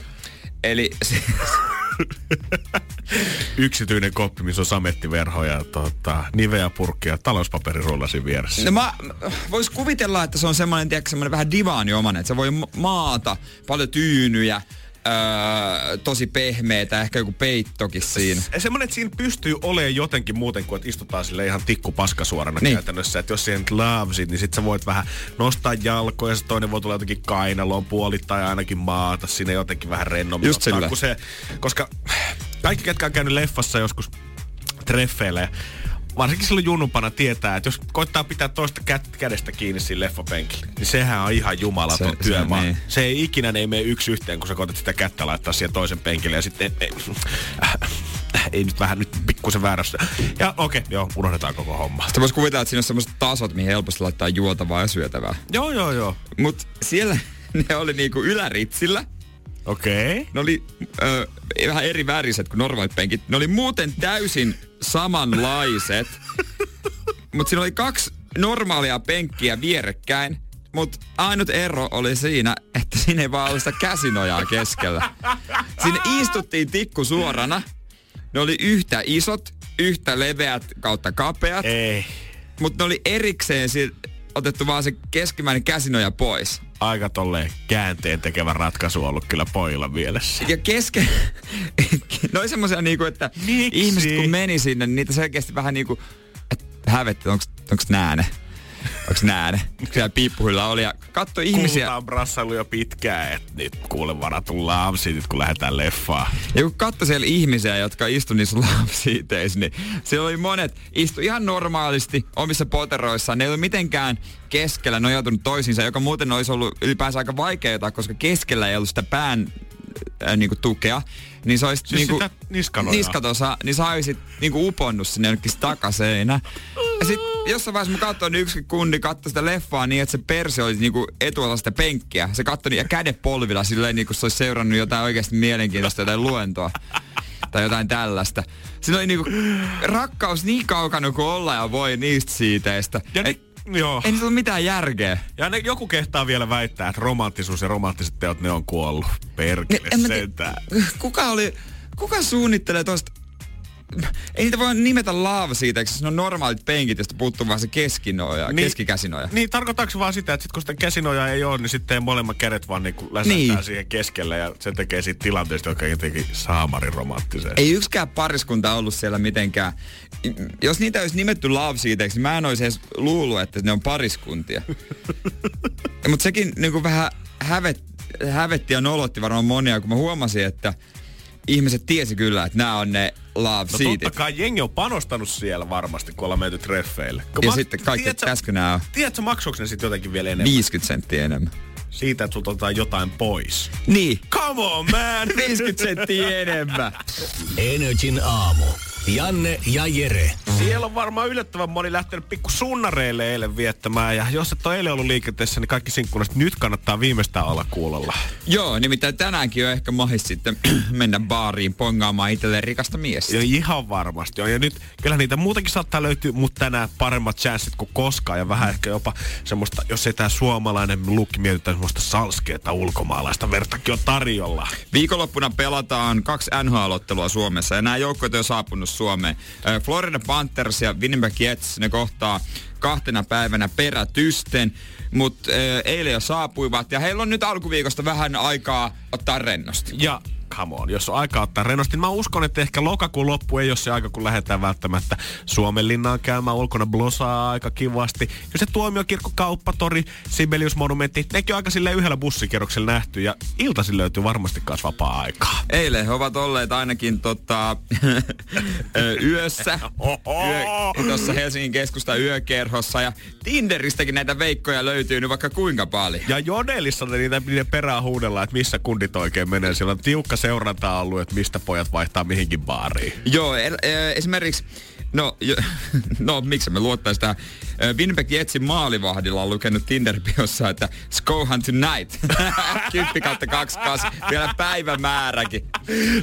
Eli siis... Yksityinen koppi, missä on samettiverhoja, tota, niveäpurkkia, talouspaperirullasi vieressä. No mä vois kuvitella, että se on semmoinen, tiedätkö, semmoinen vähän divaaniomainen, että se voi maata, paljon tyynyjä. Öö, tosi pehmeetä, ehkä joku peittokin siinä. Se, semmoinen, että siinä pystyy olemaan jotenkin muuten kuin, että istutaan sille ihan tikku paskasuorana niin. Käytännössä. Että jos siihen lovesit, niin sit sä voit vähän nostaa jalkoja, ja toinen voi tulla jotenkin kainaloon puolittain ainakin maata. Siinä jotenkin vähän rennommin ottaa. Se, koska kaikki, ketkä on käynyt leffassa joskus treffeillä, ja varsinkin silloin junnumpana tietää, että jos koittaa pitää toista kä- kädestä kiinni siinä leffapenkillä, niin sehän on ihan jumalaton se, työ se, vaan. Niin. Se ei ikinä ne ei mene yksi yhteen, kun sä koetat sitä kättä laittaa siihen toisen penkille ja sitten ei, äh, äh, ei nyt vähän nyt pikkusen väärässä. Ja okei, okay, joo, unohdetaan koko homma. Sitten vois kuvitella, että siinä on semmoiset tasot, mihin helposti laittaa juotavaa ja syötävää. Joo, joo, joo. Mut siellä ne oli niinku yläritsillä. Okei. Okay. Ne oli ö, vähän eri väriset kuin normaalit penkit. Ne oli muuten täysin samanlaiset. Mut siinä oli kaksi normaalia penkkiä vierekkäin. Mut ainut ero oli siinä, että siinä ei vaan ollut sitä käsinojaa keskellä. Siinä istuttiin tikku suorana. Ne oli yhtä isot, yhtä leveät kautta kapeat. Ei. Mut ne oli erikseen otettu vaan se keskimmäinen käsinoja pois. aika tolleen käänteen tekevä ratkaisu ollut kyllä pojilla mielessä. Ja kesken... No ei semmoisia niinku, että miksi? Ihmiset kun meni sinne, niin niitä selkeästi vähän niinku... Hävetti, onks, onks nää ne? Onks nää ne? Siellä piippuhilla oli ja katso ihmisiä. Kulta on brassailu jo pitkään, et nyt kuule varatulla laamsiitit, kun lähdetään leffaan. Ja kun katso siellä ihmisiä, jotka istu niissä laamsiiteissä, niin siellä oli monet istu ihan normaalisti omissa poteroissaan. Ne ei ollut mitenkään keskellä nojautunut toisiinsa, joka muuten olisi ollut ylipäänsä aika vaikeaa, koska keskellä ei ollut sitä pään äh, niinku, tukea. Niin sä oisit siis niinku... Niskanojaa. Niskatossa, niin sä oisit niinku uponnut sinne jonnekin takaseinä. Ja sit jossain vaiheessa mun katsoin, niin yksi kundi katsoi sitä leffaa niin, että se persi oli niinku etuosa sitä penkkiä. Se katsoi ja kädet polvilla silleen niinku se olisi seurannut jotain oikeasti mielenkiintoista, jotain luentoa. Tai jotain tällaista. Siinä oli niinku rakkaus niin kaukana kuin olla ja voi niistä siiteistä. Joo. Ei niitä ole mitään järkeä. Ja ne, joku kehtaa vielä väittää, että romanttisuus ja romanttiset teot, ne on kuollut. Perkele ne, sentään. Te, kuka oli, kuka suunnittelee tosta? Ei niitä voi nimetä laavasiiteiksi, ne on normaalit penkit, josta puuttuu vaan se keskinoja, niin, keskikäsinoja. Niin, tarkoittaako se vaan sitä, että sit kun sitä käsinoja ei ole, niin sitten molemmat kädet vaan niin läsättää niin siihen keskelle ja se tekee siitä tilanteesta, joka jotenkin saamarin romanttiseen. Ei yksikään pariskunta ollut siellä mitenkään. Jos niitä olisi nimetty laavasiiteiksi, niin mä en olisi edes luullut, että ne on pariskuntia. Mutta sekin niin vähän hävet, hävetti ja nolotti varmaan monia, kun mä huomasin, että ihmiset tiesi kyllä, että nämä on ne love seatit. No totta kai jengi on panostanut siellä varmasti, kun ollaan menty treffeille. Kun ja ma- sitten kaikki käskynää on. Tiedätkö, maksuuks ne sit jotenkin vielä enemmän? viisikymmentä senttiä enemmän. Siitä, että sulta otetaan jotain pois. Niin. Come on, man! viisikymmentä senttiä enemmän. Energin aamu. Janne ja Jere. Siellä on varmaan yllättävän moni lähtenyt pikku sunnareille eilen viettämään. Ja jos et ole eilen ollut liikenteessä, niin kaikki sinkkunaiset nyt kannattaa viimeistään olla kuulolla. Joo, nimittäin tänäänkin on ehkä mahis sitten mennä baariin pongaamaan itselleen rikasta miestä. Joo, ihan varmasti on. Ja nyt kyllä niitä muutenkin saattaa löytyä, mutta tänään paremmat chanssit kuin koskaan. Ja vähän ehkä jopa semmoista, jos ei tää suomalainen lukki mietitään semmoista salskeeta ulkomaalaista vertakin on tarjolla. Viikonloppuna pelataan kaksi N H L-ottelua Suomessa. Ja nämä joukkueet on saapunut Suomeen. Florida Panthers ja Winnipeg Jets, ne kohtaa kahtena päivänä perätysten, mutta eilen jo saapuivat ja heillä on nyt alkuviikosta vähän aikaa ottaa rennosti. Ja come on, jos on aikaa ottaa rennosti, niin mä uskon, että ehkä lokakuun loppu ei ole se aika, kun lähdetään välttämättä Suomenlinnaan käymään ulkona blosaa aika kivasti. Kyllä se Tuomiokirkko, Kauppatori, Sibelius-monumentti, nekin on aika silleen yhdellä bussikierroksella nähty ja iltaisin löytyy varmasti myös vapaa-aikaa. Eilen he ovat olleet ainakin tota, yössä, yö, tuossa Helsingin keskustan yökerhossa ja Tinderistäkin näitä veikkoja löytyy nyt vaikka kuinka paljon. Ja Jodelissa niitä, niitä perään huudellaan, että missä kundit oikein menee. Siellä on tiukka seurantaa ollut, että mistä pojat vaihtaa mihinkin baariin. Joo, el- e- esimerkiksi, no, jo, no miksi me luottaisi tähän. Winnipeg Jetsin maalivahdilla on lukenut Tinder-biossa, että Skohan tonight. kymmenen kautta kaksikymmentäkaksi, vielä päivämääräkin.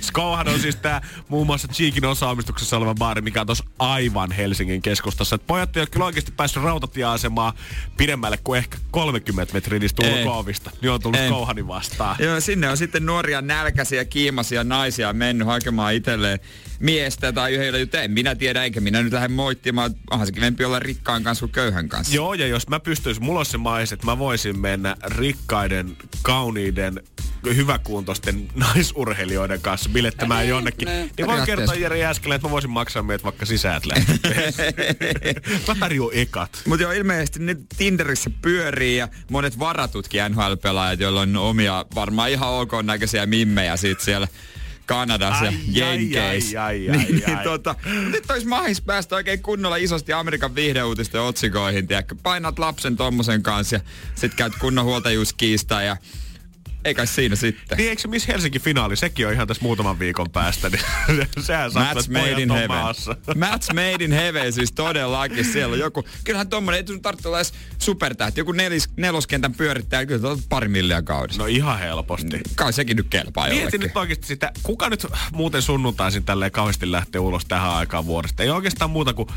Skohan on siis tää muun muassa Cheekin osaamistuksessa oleva baari, mikä on tossa aivan Helsingin keskustassa. Et pojat ei ole kyllä oikeasti päässyt rautatieasemaan pidemmälle kuin ehkä kolmekymmentä metriä niistä ulko-ovista. Niin on tullut Skohanin vastaan. Joo, sinne on sitten nuoria nälkäisiä, kiimaisia naisia mennyt hakemaan itselleen miestä tai yhdellä juttu. En minä tiedä, eikä minä nyt lähde moittimaan. Onhan se kivempi olla rikkaan kanssa kuin köyhän kanssa. Joo, ja jos mä pystyisin, mulla olisi se mais, että mä voisin mennä rikkaiden, kauniiden, hyväkuntoisten naisurheilijoiden kanssa bilettämään ei, jonnekin. Ne, niin voin kertoa Jere Jääskelälle, että mä voisin maksaa meidät vaikka sisäätle. Mä tarjoan ekat. Mut joo, ilmeisesti ne Tinderissä pyörii ja monet varatutkin N H L-pelaajat, joilla on omia varmaan ihan ok näköisiä mimmejä siitä siellä Kanadassa ja Jenkeissä. Ai, ai, ai, niin, ai, ai. Tota, nyt olisi mahis päästä oikein kunnolla isosti Amerikan viihdeuutisten otsikoihin. Tiedätkö, painat lapsen tommosen kanssa ja sit käyt kunnon huoltajuuskiistaa ja eikä siinä sitten. Niin, eikö se Miss Helsinki-finaali? Sekin on ihan tässä muutaman viikon päästä. Niin sehän sattuu, että pojat on maassa. Match made in heaven, siis todellakin. Siellä on joku, kyllähän tommonen, ei tarvitse olla edes supertähti. Joku nelis, neloskentän pyörittää, kyllä on pari milliä kaudessa. No ihan helposti. Kai sekin nyt kelpaa jollekin. Mietin nyt oikeasti sitä, kuka nyt muuten sunnuntaisin tälleen kauheasti lähtee ulos tähän aikaan vuodesta. Ei oikeastaan muuta kuin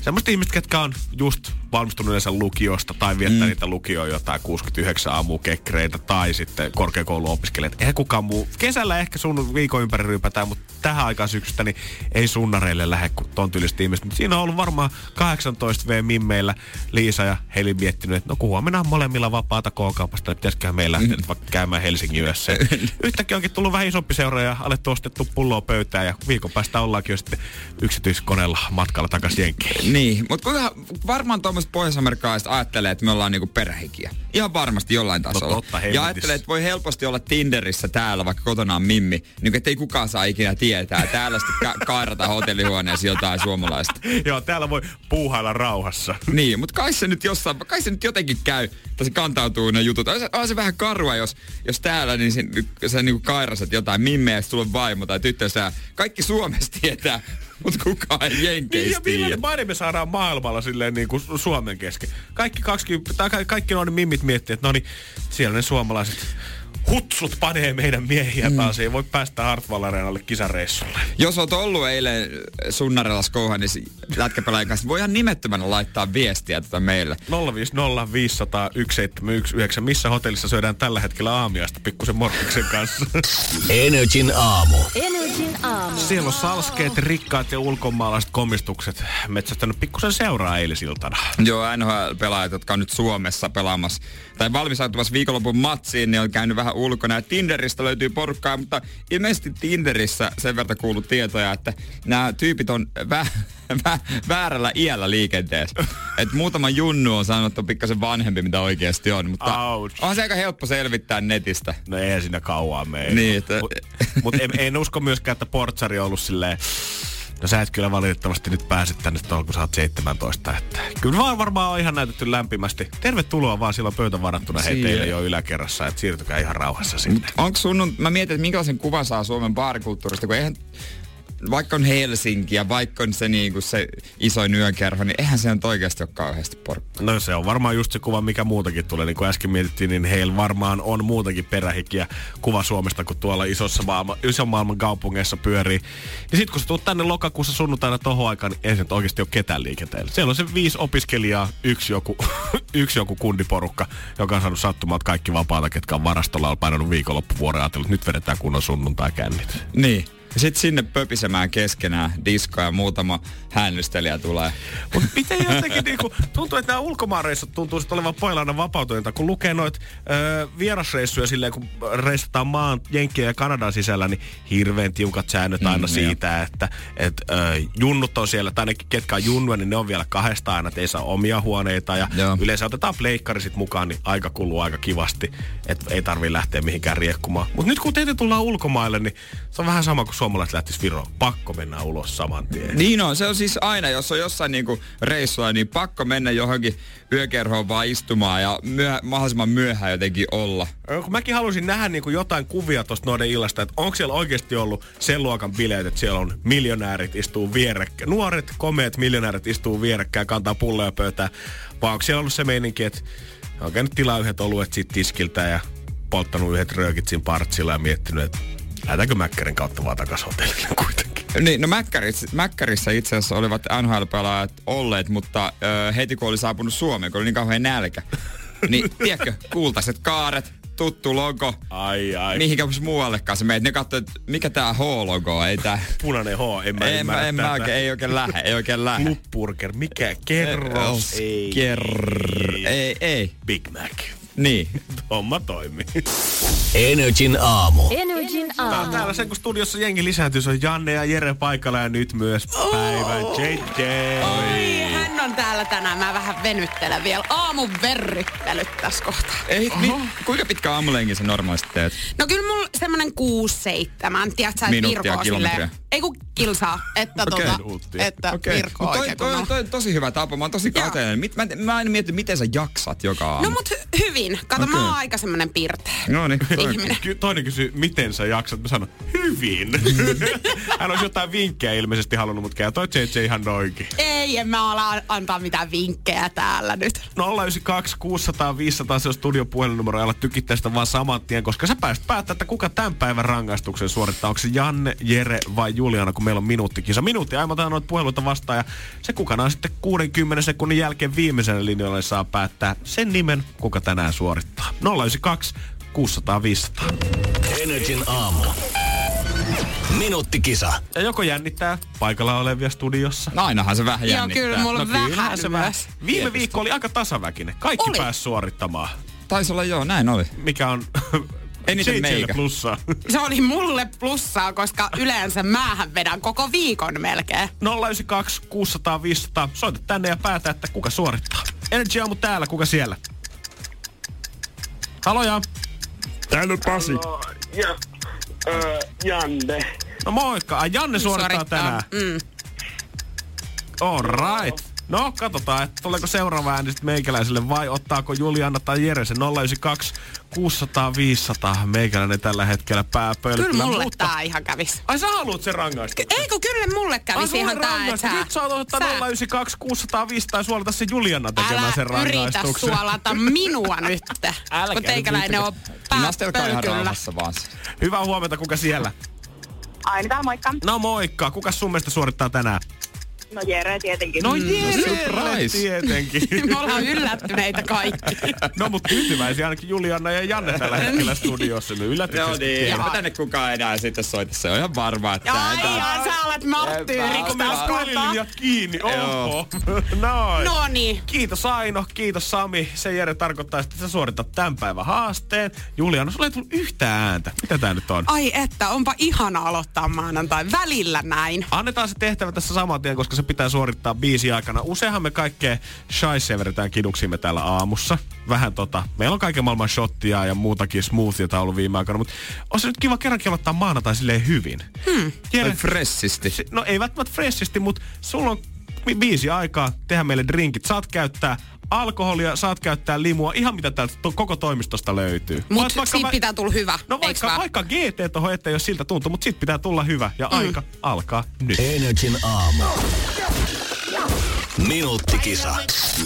semmoiset ihmiset, ketkä on just valmistuneessa lukiosta tai viettää mm. niitä lukioon jotain kuusikymmentäyhdeksän aamua kekreitä tai sitten korkeakouluopiskelijat. Eihän kukaan muu. Kesällä ehkä sun viikon ympäri ryypätään, mutta tähän aikaan syksystä, niin ei sunnareille lähde kuin ton tyylistä ihmistä. Mutta siinä on ollut varmaan kahdeksantoista vuotta mimmeillä Liisa ja Heli miettinyt, että no kun huomenna on molemmilla vapaata K-kaupasta, niin pitäisiköhän meillä lähteä mm. vaikka käymään Helsingin yössä. Yhtäkkiä onkin tullut vähän isompi seura ja alettu ostettu pulloa pöytään ja viikon päästä ollaankin jo sitten yksityiskoneella matkalla takaisin Jenkkiin. Niin, mutta varmaan tuommoiset pohjois-amerikkalaiset ajattelee, että me ollaan niinku perhekiä. Ihan varmasti jollain tasolla. No, totta, ja ajattelee, että voi helposti olla Tinderissä täällä, vaikka kotona on mimmi, niin ettei kukaan saa ikinä tietää. Täällä sitten ka- kaarata hotellihuoneessa jotain suomalaista. Joo, täällä voi puuhailla rauhassa. Niin, mutta kai se nyt jossain, kai se nyt jotenkin käy, tai se kantautuu ne jutut. On se, on se vähän karua, jos, jos täällä niin sen, sä niinku kairasat jotain mimmeä, jos tulee vaimo tai tyttö. Kaikki Suomessa tietää. Mut kukaan ei jenkeistä tiedä. Niin, ja millainen me saadaan maailmalla silleen niin kuin Suomen kesken. Kaikki, kaksikymmentä, kaikki noin mimmit miettii, että no niin, siellä ne suomalaiset hutsut panee meidän miehiä taas. Mm. Ei voi päästä Hartwall Areenalle kisareissulle. Jos oot ollut eilen sunnarellas kouhan, niin lätkäpelain kanssa voihan nimettömänä laittaa viestiä tätä meille. nolla viisi nolla viisi nolla yksi seitsemän yksi yhdeksän. Missä hotellissa syödään tällä hetkellä aamiaista pikkusen morkkiksen kanssa? Energin aamu. Energin aamu. Siellä on salskeet, rikkaat ja ulkomaalaiset komistukset metsästänyt pikkusen seuraa eilisiltana. Joo, N H L-pelaajat, jotka on nyt Suomessa pelaamassa tai valmistautumassa viikonlopun matsiin, niin on käynyt vähän ulkona. Ja Tinderistä löytyy porukkaa, mutta ilmeisesti Tinderissä sen verran kuuluu tietoja, että nämä tyypit on vä- vä- väärällä iällä liikenteessä. Et muutama junnu on sanonut, että on pikkasen vanhempi, mitä oikeasti on. Mutta ouch. Onhan se aika helppo selvittää netistä. No ei siinä kauan mene. Niin, että... Mutta mut en, en usko myöskään, että portsari on ollut silleen... No sä et kyllä valitettavasti nyt pääse tänne tuolla, kun sä oot seitsemäntoista. Että kyllä vaan varmaan on ihan näytetty lämpimästi. Tervetuloa vaan, silloin pöytä varattuna hei teille jo yläkerrassa, että siirtykää ihan rauhassa sinne. Onko sun, mä mietin, että minkälaisen kuvan saa Suomen baarikulttuurista, kun eihän, vaikka on Helsinki ja vaikka on se, niin kuin se isoin yökerho, niin eihän se nyt oikeasti ole kauheasti porkkaa. No se on varmaan just se kuva, mikä muutakin tulee. Niin kuin äsken mietittiin, niin heillä varmaan on muutakin perähikiä kuva Suomesta, kun tuolla isossa maailma, ison maailman kaupungeissa pyörii. Ja sit kun sä tulet tänne lokakuussa sunnuntaina tohon aikaan, niin ei se nyt oikeasti ole ketään liikenteellä. Siellä on se viisi opiskelijaa, yksi joku, yksi joku kundiporukka, joka on saanut sattumaan kaikki vapaata, ketkä on varastolla on painanut viikonloppuvuoden ajatellut, nyt vedetään kunnon sunnuntaikännit. Niin. Sitten sinne pöpisemään keskenään diskoa ja muutama hännystelijä tulee. Mutta miten jotenkin niinku, tuntuu, että nämä ulkomaanreissut tuntuu sitten olevan poilaina vapautuneita, kun lukee noita vierasreissuja silleen, kun reissataan maan Jenkkien ja Kanadan sisällä, niin hirveän tiukat säännöt aina mm, siitä, jo. että et, ö, junnut on siellä, tai ne ketkä on junnuja, niin ne on vielä kahdesta aina, että ei saa omia huoneita, ja joo. Yleensä otetaan pleikkari sit mukaan, niin aika kuluu aika kivasti, että ei tarvii lähteä mihinkään riekkumaan. Mutta nyt kun teitä tullaan ulkomaille, niin se on vähän sama kuin suomalaiset lähtis Viroon. Pakko mennä ulos saman tien. Niin on, se on siis aina, jos on jossain niinku reissulla, niin pakko mennä johonkin yökerhoon vaan istumaan ja myöh- mahdollisimman myöhään jotenkin olla. Kun mäkin halusin nähdä niinku jotain kuvia tosta noiden illasta, että onko siellä oikeasti ollut sen luokan bileet, että siellä on miljonäärit istuu vierekkäin, nuoret, komeet miljonäärit istuu vierekkäin, kantaa pulloja pöytään, vai onko siellä ollut se meininki, että on käynyt tilaa yhdet oluet siitä tiskiltä ja polttanut yhdet röökit siinä partsilla ja miettinyt, että lähdetäänkö Mäkkärin kautta vaan takas hotellille kuitenkin? Niin, no Mäkkärissä, Mäkkärissä itse asiassa olivat N H L-pelaajat olleet, mutta öö, heti kun oli saapunut Suomeen, kun oli niin kauhean nälkä, niin tiedätkö, kultaiset kaaret, tuttu logo, ai, ai. Mihinkä muuallekaan se meidät. Ne katsoivat, mikä tää H-logo, ei tää... Punainen H, en mä ymmärrä en, en mä oikein, ei oikein lähe, ei oikein lähe. Clubburger, mikä kerros? Ei, kerr... ei, ei. Big Mac. Niin. Homma toimii. Energin aamu. Energin aamu. Täällä sen kun studiossa jengi lisääntyy, se on Janne ja Jere paikalla ja nyt myös päivän J J. Oi, hän on täällä tänään. Mä vähän venyttelen vielä. Aamun verryttelyt tässä kohtaa. Ei, mi- kuinka pitkä aamulenkin sä normaalisti teet? No kyllä mulla semmonen kuusi seitsemän. Tiedät sä, et minuuttia, kilometriä. Ei kun kilsaa, että okay. Tuota, että okay. Virko oikein. No toi, toi, on, toi on tosi hyvä tapa, mä oon tosi kateellinen. Mä, mä en mieti, miten sä jaksat joka aamu. No mut hy- hyvin. Kato, okay. Mä oon aika semmonen pirteä. No niin. Toinen, toinen kysyy, miten sä jaksat? Mä sanon, hyvin. Hän olisi jotain vinkkejä ilmeisesti halunnut, mutta käy toi J J ihan noinkin. Ei, en mä ala antaa mitään vinkkejä täällä nyt. nolla yhdeksänkymmentäkaksi kuusisataa viisisataa, se on studion puhelinnumero, ja ala tykittää sitä vaan saman tien, koska sä pääset päättämään, että kuka tämän päivän rangaistuksen suorittaa. Onko se Janne, Jere vai Juliana, kun meillä on minuuttikisa. Minuutti aimataan noita puheluita vastaan, ja se kukana on sitten kuudenkymmenen sekunnin jälkeen viimeisellä linjalla saa päättää sen nimen, kuka tänään suorittaa. nolla yhdeksänkymmentäkaksi kuusisataa viisisataa. Energin aamu. Minuuttikisa. Ja joko jännittää paikalla olevia studiossa? No ainahan se vähän jännittää. Joo, kyllä mulla no, vähän se vähän. Viime viikko oli aika tasaväkinen. Kaikki oli. Pääsi suorittamaan. Taisi olla joo, näin oli. Mikä on... Eniten meikä. Plussaa. Se oli mulle plussaa, koska yleensä määhän vedän koko viikon melkein. nolla yhdeksän kaksi kuusi nolla nolla viisi nolla nolla. Soita tänne ja päätä, että kuka suorittaa. Energy aamu täällä, kuka siellä? Haloja. Täällä Pasi. Ja, öö, Janne. No moikka. Ai, Janne suorittaa, suorittaa. tänään. Mm. All right. No, katsotaan, että tuleeko seuraava ääni sitten meikäläiselle vai ottaako Juliana tai Jere se nolla yhdeksän kaksi kuusi nolla nolla viisi nolla nolla. Meikäläinen tällä hetkellä pääpölyttää. Kyllä mulle mutta... tää ihan kävis. Ai sä haluut sen rangaista? K- Eikö kyllä mulle kävis ihan tää, et sä... Nyt sä haluat ottaa nolla yhdeksän kaksi kuusi nolla nolla viisi nolla nolla tai suolata se Juliana tekemään sen rangaistuksen. Älä yritä suolata minua nyt. Älkää nyt. Meikäläinen on pääpölytyllä. Hyvää huomenta, kuka siellä? Aina, moikka. No moikka. Kuka sun mielestä suorittaa tänään? No Jere tietenkin. No Jere no, tietenkin. Me ollaan yllättyneitä kaikki. No mut tyytyväisiä ainakin Juliana ja Janne tällä hetkellä studiossa. Me yllätykset. No niin, eipä tänne kukaan enää sitten soita. Se on ihan varmaa. Ai jaa, sä olet marttyyri. Kun meillä on kolinjat kiinni. Oho. Noin. No niin. Kiitos Aino, kiitos Sami. Se Jere tarkoittaa, että sä suoritat tämän päivän haasteen. Juliana, sulla ei tullut yhtään ääntä. Mitä tää nyt on? Ai että, onpa ihana aloittaa maanantain välillä näin. Annetaan se tehtävä tässä saman tien, koska se pitää suorittaa biisin aikana. Useinhan me kaikkea shaisee vedetään kiduksiimme täällä aamussa. Vähän tota, meillä on kaiken maailman shottia ja muutakin smoothieta ollut viime aikoina, mutta on se nyt kiva kerrankin aloittaa maanantai silleen hyvin. Hmm. Jere, tai fressisti. No ei välttämättä fressisti, mutta sulla on biisi aikaa tehdä meille drinkit. Saat käyttää alkoholia, saat käyttää limua, ihan mitä täältä to- koko toimistosta löytyy. Mut siitä mä... pitää tulla hyvä, no vaikka, vaikka G T tohon ettei jos siltä tuntuu, mut sit pitää tulla hyvä. Ja mm. aika alkaa nyt. Energin aamu. Minuuttikisa.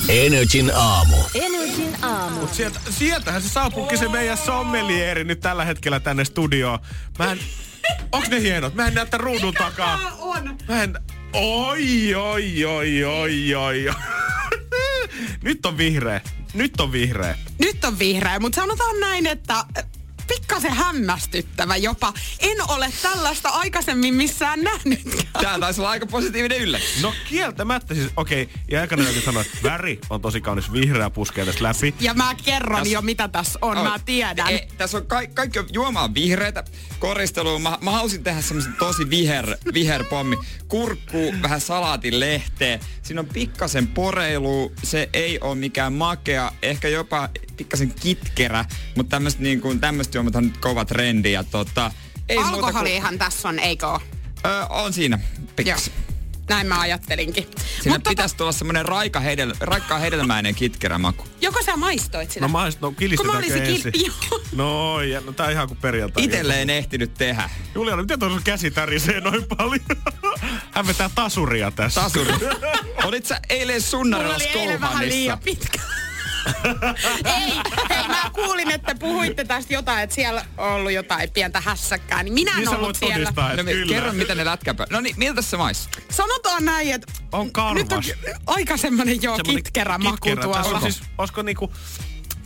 Energin aamu. Energin aamu. Mut sieltä, sieltähän se saapuukin se meidän sommelieri nyt tällä hetkellä tänne studioon. Mä en... Onks ne hienot? Mä en näe tän ruudun mikä takaa. Mikä tää on? Mä en... Oi, oi, oi, oi, oi, oi. Nyt on vihreä. Nyt on vihreä. Nyt on vihreä, mutta sanotaan näin, että pikkasen hämmästyttävä jopa. En ole tällaista aikaisemmin missään nähnytkään. Tää taisi olla aika positiivinen yllätys. No kieltämättä siis, okei. Okay. Ja aikana jokin sanoi, että väri on tosi kaunis, vihreä puskee tässä läpi. Ja mä kerron täs... jo, mitä tässä on, no, mä tiedän. E, tässä on ka- kaikki juomaa vihreätä koristelua. Mä, mä halusin tehdä semmoisen tosi viher, viherpommi. Kurkku, vähän salaatin lehteä. Siinä on pikkasen poreilu, se ei ole mikään makea, ehkä jopa pikkasen kitkerä, mutta tämmöistä niin kuin, tämmöistä juomat on nyt kova trendi. Ja tota, ei alkoholihan kuin... tässä on, eikö ole? Öö, on siinä, pikkasen. Näin mä ajattelinkin. Siinä Mut pitäisi tota... tulla semmoinen raikka hedel, raikka hedelmäinen kitkerä maku. Joko sä maistoit sitä? No maistoin, no kilistetäänkö ensin? Kil... no, ja, no tää on ihan kuin perjantai. Itelle en ehtinyt tehdä. Juliana, miten tuossa käsi tärisee noin paljon? Hän vetää tasuria tässä. Tasuri. Olit sä eilen sunnarilla Skouhanissa? Mulla oli eilen vähän liian pitkä. ei, ei, mä kuulin, että puhuitte tästä jotain, että siellä on ollut jotain pientä hässäkkää, niin minä en ollut siellä. No, kerro, mitä ne lätkäpä. No niin, miltä se maistuu? Sanotaan näin, että on karvas. Nyt on aika semmonen joo semmoinen kitkerä maku tuolla. Siis, olisiko niinku...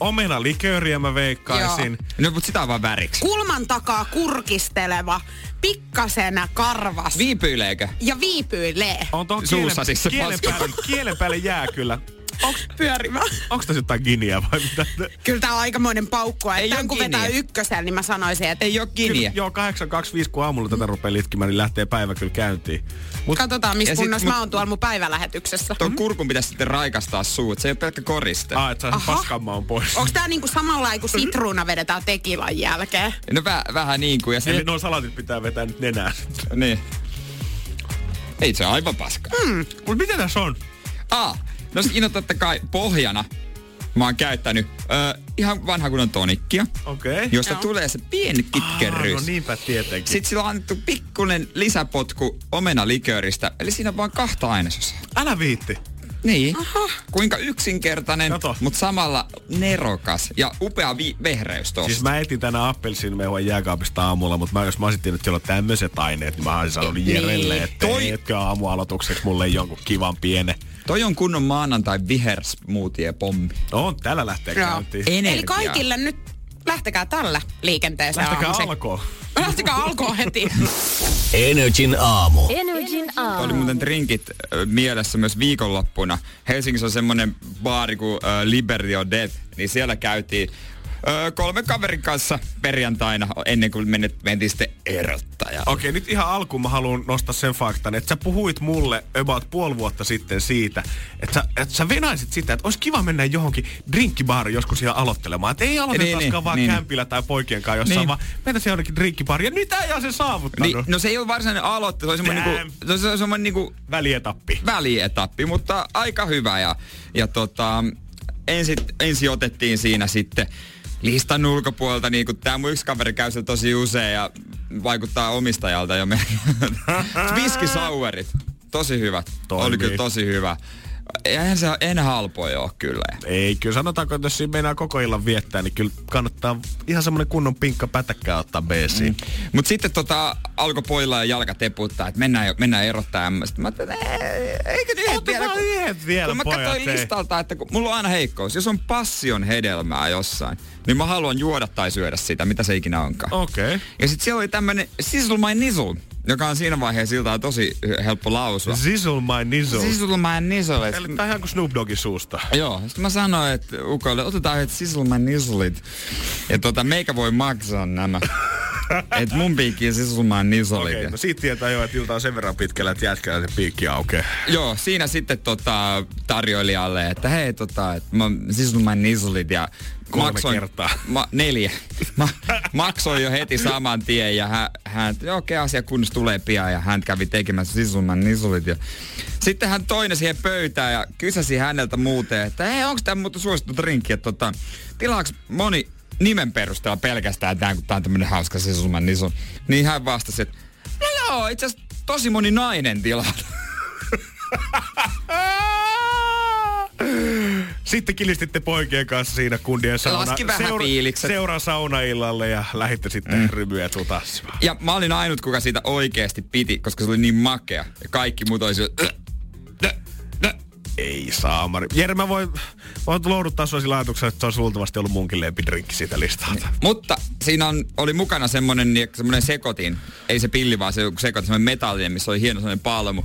omenalikööriä mä veikkaisin. Joo. No mut sitä on vaan väriksi. Kulman takaa kurkisteleva, pikkasen karvas. Viipyileekö? Ja viipyilee. On tohon suussasissa kielen, kielen, kielen päälle jää kyllä. Onks pyörimä? Onks tässä jotain giniä vai mitä? Kyllä tää on aikamoinen paukkua. Ei tän kun giniä. Vetää ykkösellä, niin mä sanoisin, että ei oo giniä. Kyllä, joo, kahdeksan kaksikymmentäviisi kun aamulla tätä rupee litkimään, niin lähtee päivä kyllä käyntiin. Mut, katsotaan, missä kunnossa mä oon tuolla mun päivälähetyksessä. Tuon kurkun pitäisi sitten raikastaa suut. Se ei oo pelkkä koriste. Ah, et saa sen paskanmaan pois. Onks tää niinku samanlainen kuin sitruuna vedetään tekilan jälkeen? No väh- vähän niinku. Ja se... Eli nuo salatit pitää vetää nyt nenään. Niin. Ei, se on aivan paskaa. Mm. Mut mitä tässä on? Ah. No siinä totta kai pohjana mä oon käyttänyt ö, ihan vanha kunnon tonikkia, okay. Josta no. tulee se pieni kitkerryys. Ah, no niinpä tietenkin. Sitten sillä on annettu pikkunen lisäpotku omenalikööristä, eli siinä on vaan kahta ainesosaa. Älä viitti. Niin. Aha. Kuinka yksinkertainen, mutta samalla nerokas ja upea vi- vehreys tosta. Siis mä etin tänään appelsiinimehuen jääkaapista aamulla, mutta mä, jos mä olisin tiennyt, että on tämmöiset aineet, niin mä olisin sanonut Jerelle, niin. Että Toi... etkö aamualoitukseksi mulle jonkun kivan pienen. Toi on kunnon maanantai vihersmoothie-pommi. No, täällä lähtee käyntiin. Eli kaikille nyt lähtekää tällä liikenteeseen. Lähtekää alkoon. Lähtikää alkoon heti. Energin aamu. Energin aamu. Oli muuten drinkit äh, mielessä myös viikonloppuna. Helsingissä on semmonen baari kuin äh, Liberio Death, niin siellä käytiin Öö, kolme kaverin kanssa perjantaina ennen kuin menet, mentiin sitten erottaja. Okei, okay, nyt ihan alkuun mä haluan nostaa sen faktan, että sä puhuit mulle about puoli vuotta sitten siitä, että sä, että sä venaisit sitä, että olisi kiva mennä johonkin drinkkibaariin joskus ihan aloittelemaan. Että ei aloitetaaskaan niin, niin, vaan niin, kämpillä tai poikien kanssa jossain, niin, vaan mennäisiin johonkin drinkkibaariin. Ja nyt ei ole se saavuttanut. Niin, no se ei ole varsinainen aloitte, se on semmoinen niinku, niinku välietappi. Välietappi, mutta aika hyvä. Ja, ja tota, ensin ensi otettiin siinä sitten listan ulkopuolelta, niin kun tää mun yksi kaveri käy siellä tosi usein ja vaikuttaa omistajalta jo meidän. Viskisauerit, tosi hyvät. Toimii. Oli kyllä tosi hyvä. Eihän se en halpoja oo kyllä. Ei, kyllä sanotaanko, että jos siinä meinaa koko illan viettää, niin kyllä kannattaa ihan semmonen kunnon pinkka pätäkkää ottaa beesiin. Mm. Mut sitten tota, alkoi poilla ja jalka teputtaa, että mennään, mennään erottaa M. Sitten mä ajattelin, eikö nyt yhdet vielä? Kun, yhdet vielä, kun mä katsoin listalta, että kun, mulla on aina heikkous. Jos on passion hedelmää jossain, niin mä haluan juoda tai syödä sitä, mitä se ikinä onkaan. Okei. Okay. Ja sit siellä oli tämmönen sizzle my nizzle, joka on siinä vaiheessa iltaa tosi helppo lausua. Zizzle my nizzle. Zizzle my nizzle. Eli tää on ihan kuin Snoop Doggin suusta. Joo. Sitten mä sanoin, että ukoille, otetaan yhdet sizzle my nizzlit. Ja tota, meikä voi maksaa nämä. Et mun piikki on sizzle my nizzlit. Okei, okay, no siitä tietää jo, että ilta on sen verran pitkällä, että jätkää se piikki aukeaa. Joo, siinä sitten tota, tarjoilijalle, että hei tota, et mä sizzle my nizzlit ja kolme maksoin, kertaa. Ma, neljä. Ma, maksoin jo heti saman tien ja hän, hän okei, okay, asia kunnes tulee pian, ja hän kävi tekemässä sisulman nisulit. Ja sitten hän toinen siihen pöytään ja kysäsi häneltä muuten, että hei, onko tämä muuten suosittu drinkki? Tota, tilaaks moni nimen perusteella pelkästään tämän, kun tämä on tämmöinen hauska sisulman nisul. Niin hän vastasi, että no joo, itse asiassa tosi moni nainen tilaa. Sitten kilistitte poikien kanssa siinä kundien sauna, seura, seura saunaillalla ja lähditte sitten mm. rymyä tutassimaan. Ja mä olin ainut, kuka siitä oikeesti piti, koska se oli niin makea. Ja kaikki muut olisi... Ei saamari. Jere, mä voin, voin louduttaa sua sillä ajatuksella, että se olisi luultavasti ollut munkin lempidrinkki siitä listalta. Niin. Mutta siinä on, oli mukana semmonen, semmonen sekotin. Ei se pilli, vaan se sekotin, semmonen metallinen, missä oli hieno semmonen palmu.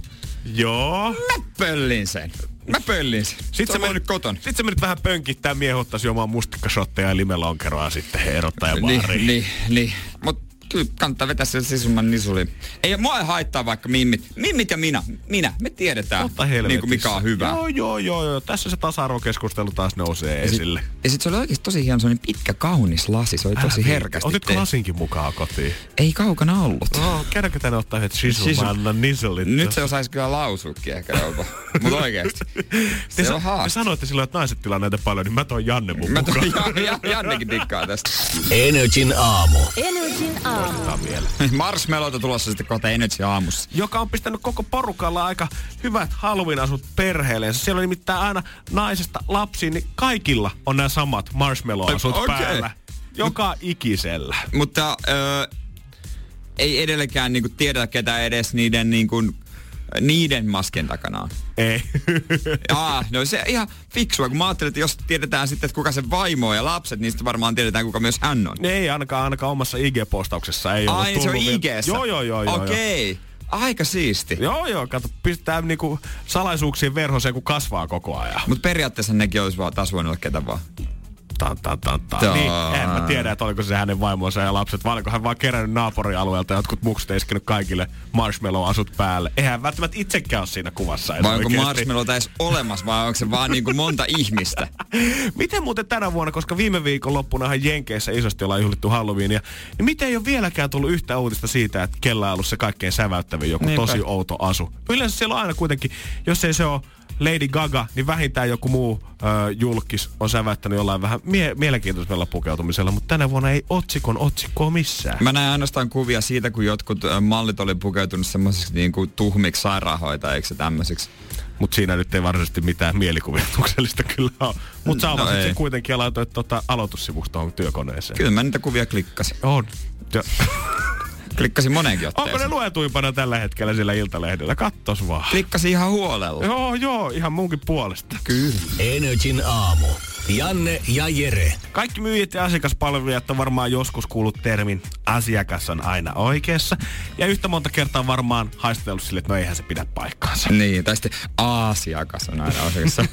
Joo. Mä pöllin sen. Mä pöllin sen. Sitten sä mennyt koton. Sitten sä mennyt vähän pönkittää, miehottaisi omaa mustikkashotteja ja limelonkeroa sitten erottajabaariin. Niin, niin, niin. Mut kyllä kannattaa vetää sen sisumman nisuli. Ei mua ei haittaa vaikka mimmit. Mimmit ja minä. Minä. Me tiedetään niinku mikä on hyvä. Joo, joo, joo, joo. Tässä se tasa-arvokeskustelu taas nousee ja esille. Sit, ja sit se oli oikeesti tosi hieno, se oli pitkä kaunis lasi. Se oli tosi Älä herkästi. Otitko lasinkin mukaan kotiin? Ei kaukana ollut. No, käydäänkö tänne ottaa yhdet sisumannan nisulit? Nyt se osais kyllä lausuukin ehkä jopa. Mut oikeesti. Se te on haast. Te sanoitte silloin, että naiset tilaa näitä paljon, niin mä toin Janne mun mä mukaan. Mä ja, ja, Jannekin dikkaa tästä. Energin aamu. Energin aamu. Marshmallowta tulossa sitten kohta Energy aamussa. Joka on pistänyt koko porukalla aika hyvät Halloween-asut perheelleensä. Siellä on nimittäin aina naisesta lapsiin, niin kaikilla on nämä samat marshmallow-asut okay. päällä. Joka Mut, ikisellä. Mutta öö, ei edelleenkään niinku tiedetä ketä edes niiden niinku, niiden masken takana on. Ei. Jaa, no se ihan fiksua, kun mä ajattelin, että jos tiedetään sitten, että kuka se vaimo ja lapset, niin sitten varmaan tiedetään, kuka myös hän on. Ei ainakaan, ainakaan omassa I G-postauksessa ei ole tullut. Ai, se on I G:ssä? Joo, joo, joo. Okei. Okay. Aika siisti. Joo, joo. Kato, pistetään niinku salaisuuksiin verhoseen, kun kasvaa koko ajan. Mut periaatteessa nekin olisi vaan taas voinut olla ketä vaan. Tan, tan, tan, tan. Niin, en mä tiedä, että oliko se hänen vaimonsa ja lapset, vaan oliko hän vaan kerännyt naapurialueelta ja jotkut muksut ei iskenyt kaikille marshmallow-asut päälle. Eihän välttämättä itsekään ole siinä kuvassa. Vai onko marshmallowta edes olemassa, vai onko se vaan niinku monta ihmistä? Miten muuten tänä vuonna, koska viime viikon loppunahan Jenkeissä isosti ollaan juhlittu Halloweenia, niin miten ei ole vieläkään tullut yhtä uutista siitä, että kellä on ollut se kaikkein säväyttävin joku Niinpä. tosi outo asu? Yleensä siellä on aina kuitenkin, jos ei se ole Lady Gaga, niin vähintään joku muu ö, julkis on säväyttänyt jollain vähän mie- mielenkiintoisella pukeutumisella, mutta tänä vuonna ei otsikon otsikkoa missään. Mä näin ainoastaan kuvia siitä, kun jotkut ö, mallit oli pukeutunut semmoisiksi niinku tuhmiksi sairaanhoitajiksi ja tämmöisiksi. Mut siinä nyt ei varsinaisesti mitään mielikuvituksellista kyllä ole. Mut sä avasit no sen kuitenkin ja laitoit tota aloitussivuksi tuohon työkoneeseen. Kyllä mä niitä kuvia klikkasin. On. Ja... Klikkasin moneenkin otteeseen. Onko ne luetuimpana tällä hetkellä siellä Iltalehdellä? Kattos vaan. Klikkasin ihan huolella. Joo, joo, ihan munkin puolesta. Kyllä. Energin aamu. Janne ja Jere. Kaikki myyjät ja asiakaspalvelijat on varmaan joskus kuullut termin asiakas on aina oikeassa. Ja yhtä monta kertaa varmaan haistellut sille, että no eihän se pidä paikkaansa. Niin, tai sitten asiakas on aina oikeassa.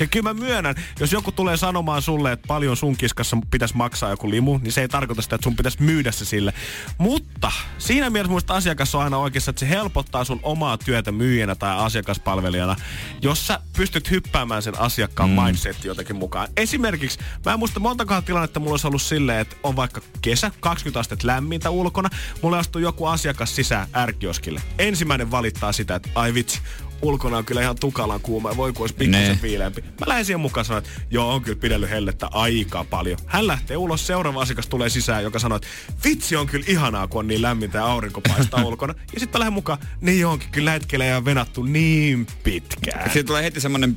Ja kyllä mä myönnän, jos joku tulee sanomaan sulle, että paljon sun kiskassa pitäisi maksaa joku limu, niin se ei tarkoita sitä, että sun pitäisi myydä se sille. Mutta siinä mielessä muista asiakas on aina oikeassa, että se helpottaa sun omaa työtä myyjänä tai asiakaspalvelijana, jos sä pystyt hyppäämään sen asiakkaan mm. mindsetin jotenkin mukaan. Esimerkiksi, mä en muista montakohan tilannetta mulla olisi ollut silleen, että on vaikka kesä, kaksikymmentä astetta lämmintä ulkona, mulle astuu joku asiakas sisään ärkioskille. Ensimmäinen valittaa sitä, että ai vitsi, ulkona on kyllä ihan tukalan kuuma ja voi kun olisi pikkuisen viileämpi. Mä lähden siihen mukaan sanoa, että joo, on kyllä pidellyt hellettä aika paljon. Hän lähtee ulos, seuraava asiakas tulee sisään, joka sanoo, että vitsi on kyllä ihanaa, kun on niin lämmintä ja aurinko paistaa ulkona. Ja sitten mä lähden mukaan, niin onkin kyllä hetkellä ei ole venattu niin pitkään. Siitä tulee heti semmonen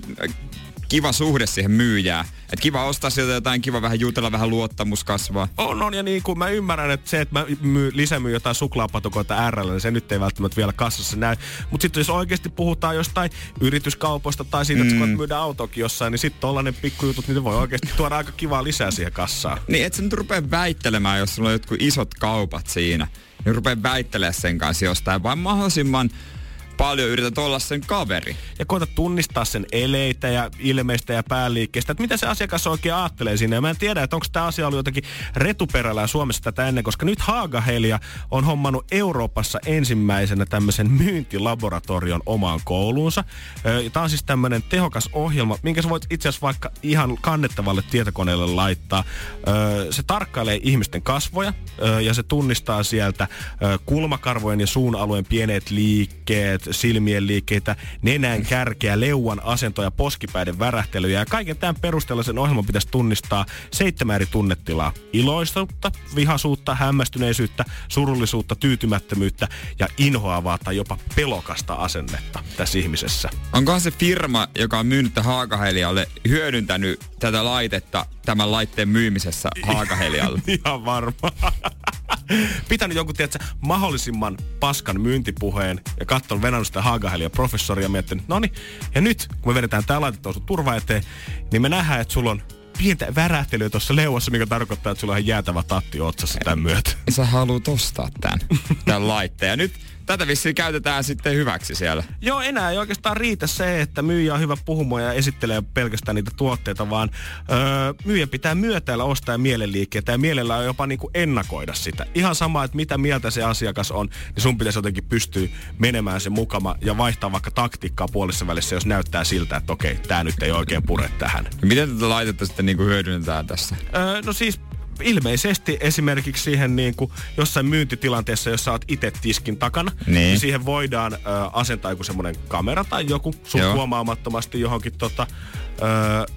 kiva suhde siihen myyjään. Että kiva ostaa sieltä jotain, kiva vähän jutella, vähän luottamus kasvaa. On, on ja niin kuin mä ymmärrän, että se, että mä myy, lisämyyn jotain suklaapatukoita R:llä, niin se nyt ei välttämättä vielä kassassa näy. Mutta sitten jos oikeasti puhutaan jostain yrityskaupoista tai siitä, että mm. kun myydään autokin jossain, niin sitten tollanen pikkujutut, niin voi oikeasti tuoda aika kivaa lisää siihen kassaan. Niin, et sä nyt rupee väittelemään, jos sulla on jotkut isot kaupat siinä. Niin rupee väittelemään sen kanssa jostain, vaan mahdollisimman paljon yrität olla sen kaveri. Ja koita tunnistaa sen eleitä ja ilmeistä ja pääliikkeistä, että mitä se asiakas oikein ajattelee siinä. Ja mä en tiedä, että onko tämä asia ollut jotenkin retuperällä Suomessa tätä ennen, koska nyt Haagahelia on hommannut Euroopassa ensimmäisenä tämmöisen myyntilaboratorion omaan kouluunsa. Tämä on siis tämmöinen tehokas ohjelma, minkä sä voit itse asiassa vaikka ihan kannettavalle tietokoneelle laittaa. Se tarkkailee ihmisten kasvoja ja se tunnistaa sieltä kulmakarvojen ja suun alueen pienet liikkeet, silmien liikkeitä, nenän kärkeä, leuan asentoja, poskipäiden värähtelyjä. Ja kaiken tämän perusteella sen ohjelman pitäisi tunnistaa seitsemän eri tunnetilaa. Iloisuutta, vihaisuutta, hämmästyneisyyttä, surullisuutta, tyytymättömyyttä ja inhoavaa tai jopa pelokasta asennetta tässä ihmisessä. Onkohan se firma, joka on myynyt Haagahelialle, hyödyntänyt tätä laitetta tämän laitteen myymisessä Haagahelialle? Ihan varmaan. Pitänyt jonkun, tiedätkö, mahdollisimman paskan myyntipuheen ja katson venannut sitä Haagahelia professoria ja miettinyt, no niin, ja nyt kun me vedetään tää laitettua sun turva eteen, niin me nähdään, että sulla on pientä värähtelyä tuossa leuassa, mikä tarkoittaa, että sulla on jäätävä tatti otsassa tämän myötä. Sä haluut ostaa tämän, tämän laitteen. Ja nyt tätä vissiin käytetään sitten hyväksi siellä. Joo, enää ei oikeastaan riitä se, että myyjä on hyvä puhumaan ja esittelee pelkästään niitä tuotteita, vaan öö, myyjä pitää myötäillä ostaa mielenliikkeitä ja mielellä on jopa niinku ennakoida sitä. Ihan sama, että mitä mieltä se asiakas on, niin sun pitäisi jotenkin pystyä menemään se mukama ja vaihtaa vaikka taktiikkaa puolessa välissä, jos näyttää siltä, että okei, tää nyt ei oikein pure tähän. Miten tätä laitetta sitten niinku hyödynnetään tässä? Öö, no siis... Ilmeisesti esimerkiksi siihen niin kuin jossain myyntitilanteessa, jos sä oot ite tiskin takana, niin, niin siihen voidaan ö, asentaa joku semmonen kamera tai joku sun Joo. huomaamattomasti johonkin tota... Ö,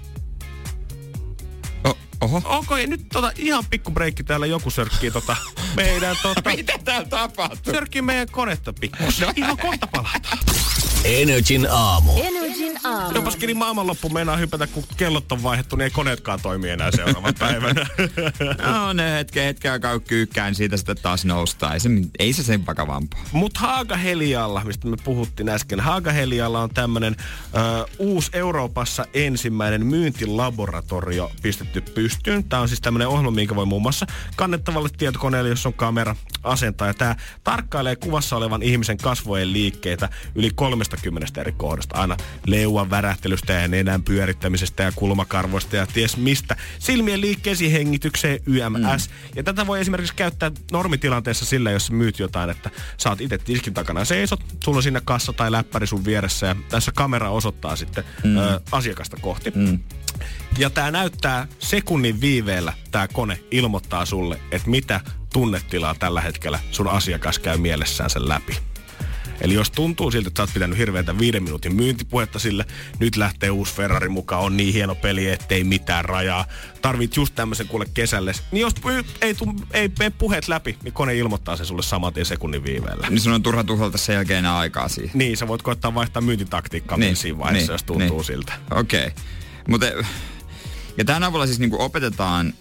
Oho. Onko okay, nyt tota ihan pikku breikki täällä joku sörkkii tota meidän tota... Mitä täällä tapahtuu? Sörkkii meidän konetta pikkus. No. Ihan kohta palataan. Energin aamu. Energin aamu. Jopas kiinni maailmanloppu meinaa hypätä, kun kellot on vaihdettu, niin ei koneetkaan toimi enää seuraavan päivänä. No ne hetken hetken aikaa kyykkään siitä sitten taas noustaa. Ei se, ei se sen vakavampaa. Mut Haagahelialla, mistä me puhuttiin äsken, Haagahelialla on tämmönen ö, uusi Euroopassa ensimmäinen myyntilaboratorio pistetty pystyyn. Tämä on siis tämmöinen ohjelma, minkä voi muun muassa kannettavalle tietokoneelle, jossa on kamera, asentaja. Tämä tarkkailee kuvassa olevan ihmisen kasvojen liikkeitä yli kolmekymmentä eri kohdasta. Aina leuan värähtelystä ja nenän pyörittämisestä ja kulmakarvoista ja ties mistä. Silmien liikkeisiin, hengitykseen, yms. Mm. Ja tätä voi esimerkiksi käyttää normitilanteessa sillä, jos myyt jotain, että sä oot itse tiskin takana seisot, sulla on siinä kassa tai läppäri sun vieressä ja tässä kamera osoittaa sitten mm. ö, asiakasta kohti. Mm. Ja tää näyttää sekunnin viiveellä, tää kone ilmoittaa sulle, että mitä tunnetilaa tällä hetkellä sun asiakas käy mielessään sen läpi. Eli jos tuntuu siltä, että sä oot pitänyt hirveätä viiden minuutin myyntipuhetta sille, nyt lähtee uusi Ferrari mukaan, on niin hieno peli, ettei mitään rajaa. Tarvit just tämmöisen kuule kesälle. Niin jos ei, tu, ei mene puheet läpi, niin kone ilmoittaa se sulle samaten sekunnin viiveellä. Niin sun on turha tuhlata sen jälkeen enää aikaa siihen. Niin, sä voit koittaa vaihtaa myyntitaktiikkaa niin, siinä vaiheessa, niin, jos tuntuu niin siltä. Okei. Okay. Mutta ja tämän avulla siis niinku opetetaan,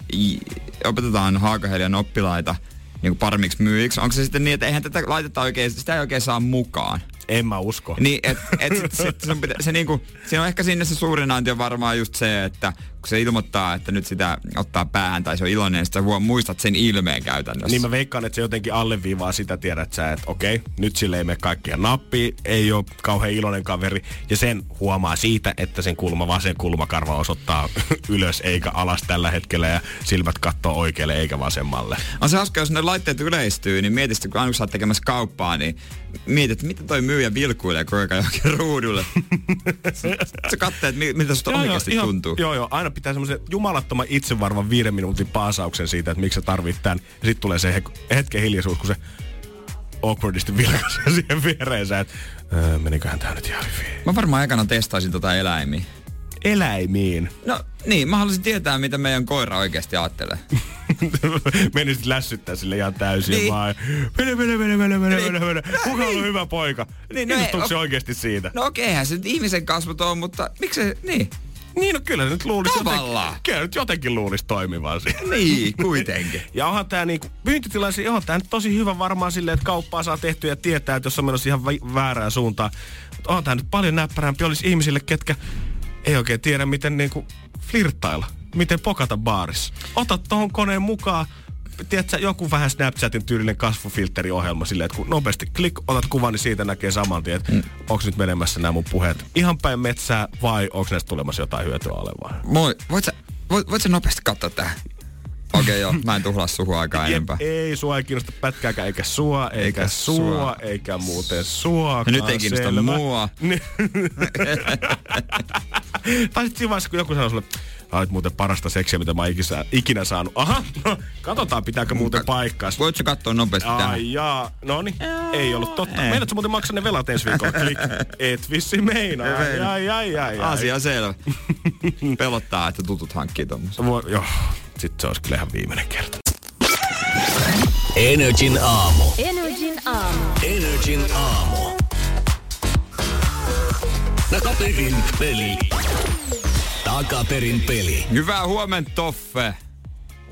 opetetaan Haagahelian oppilaita niinku paremmiksi myyjiksi. Onko se sitten niin, että eihän tätä laitetta oikein, sitä ei oikein saa mukaan? En mä usko. Niin, et, et sit, sit sun pitä, se niinku, siinä on ehkä sinne se suurin anti on varmaan just se, että kun se ilmoittaa, että nyt sitä ottaa päähän tai se on iloinen, niin sä muistat sen ilmeen käytännössä. Niin mä veikkaan, että se jotenkin alleviivaa sitä, tiedät sä, että okei, nyt sille ei mene kaikkia nappiin, ei ole kauhean iloinen kaveri. Ja sen huomaa siitä, että sen kulma, vasen kulmakarva osoittaa ylös eikä alas tällä hetkellä ja silmät kattoo oikealle eikä vasemmalle. On se hauska, jos ne laitteet yleistyy, niin mietistä, kun aina kun sä oot tekemässä kauppaa, niin mietit, että mitä toi myyjä vilkuilee koko ajan johonkin ruudulle. Sä katteet, miltä susta oikeasti tuntuu. Joo, joo. Aina pitää semmoisen jumalattoman itsevarman viiden minuutin paasauksen siitä, että miksi sä tarvit tän. Ja sit tulee se hetken hiljaisuus, kun se awkwardisti vilkaisee siihen viereensä, että öö, meniköhän tää nyt ihan hyvin. Mä varmaan ekana testaisin tota eläimiä. Eläimiin? No niin, mä haluaisin tietää, mitä meidän koira oikeasti ajattelee. Menisit lässyttää sille ihan täysin niin. Vaan mene, mene, mene, mene, mene, niin. mene, mene. Kuka niin. on ollut hyvä poika? Niin, no Innostuuko se o- oikeasti siitä? No okei, eihän se nyt ihmisen kasvot on, mutta miksi niin? Niin, no kyllä se nyt luulisi jotenkin, kyllä nyt jotenkin luulisi toimivaan siitä. Niin, kuitenkin. Ja onhan tää niinku, myyntitilaisi, onhan tää nyt tosi hyvä varmaan silleen, että kauppaa saa tehtyä ja tietää, että jos on menossa ihan vä- väärään suuntaan. Mutta onhan tää nyt paljon näppärämpi olisi ihmisille, ketkä ei oikein tiedä, miten niinku flirttailla. Miten pokata baarissa. Ota tohon koneen mukaan, tiedätkö, joku vähän Snapchatin tyylinen kasvufilteriohjelma silleen, että kun nopeasti klik, otat kuvan, niin siitä näkee saman tien, että mm. onko nyt menemässä nämä mun puheet ihan päin metsää vai onko näistä tulemassa jotain hyötyä olevaa? Moi, voit sä, voit, voit sä nopeasti katsoa tähän? Okei okay, joo, mä en tuhlaa suhua aikaa enempää. Ei, sua ei kiinnosta pätkääkään, eikä sua, eikä, eikä sua, sua, eikä muuten suakaan. Nyt ei kiinnosta selvä. Mua. Tai sitten siinä vaiheessa, kun joku sanoo sulle, tää on muuten parasta seksiä, mitä mä oon ikinä saanut. Aha, no, katsotaan pitääkö muuten paikkaa. Voitko sä katsoa nopeasti täällä? Ai jaa, noni, ei ollut totta. Meinaatko muuten maksaa ne velat ensi viikolla? Klik, et vissi meinaa. Ai, ai, ai, ai. Asia selvä. Pelottaa, että tutut hankkii tommoista. Voi, joo, sit se olisi kyllä ihan viimeinen kerta. Energin aamu. Energin aamu. Energin aamu. Takaperin peli. Takaperin peli. Hyvää huomenta, Toffe.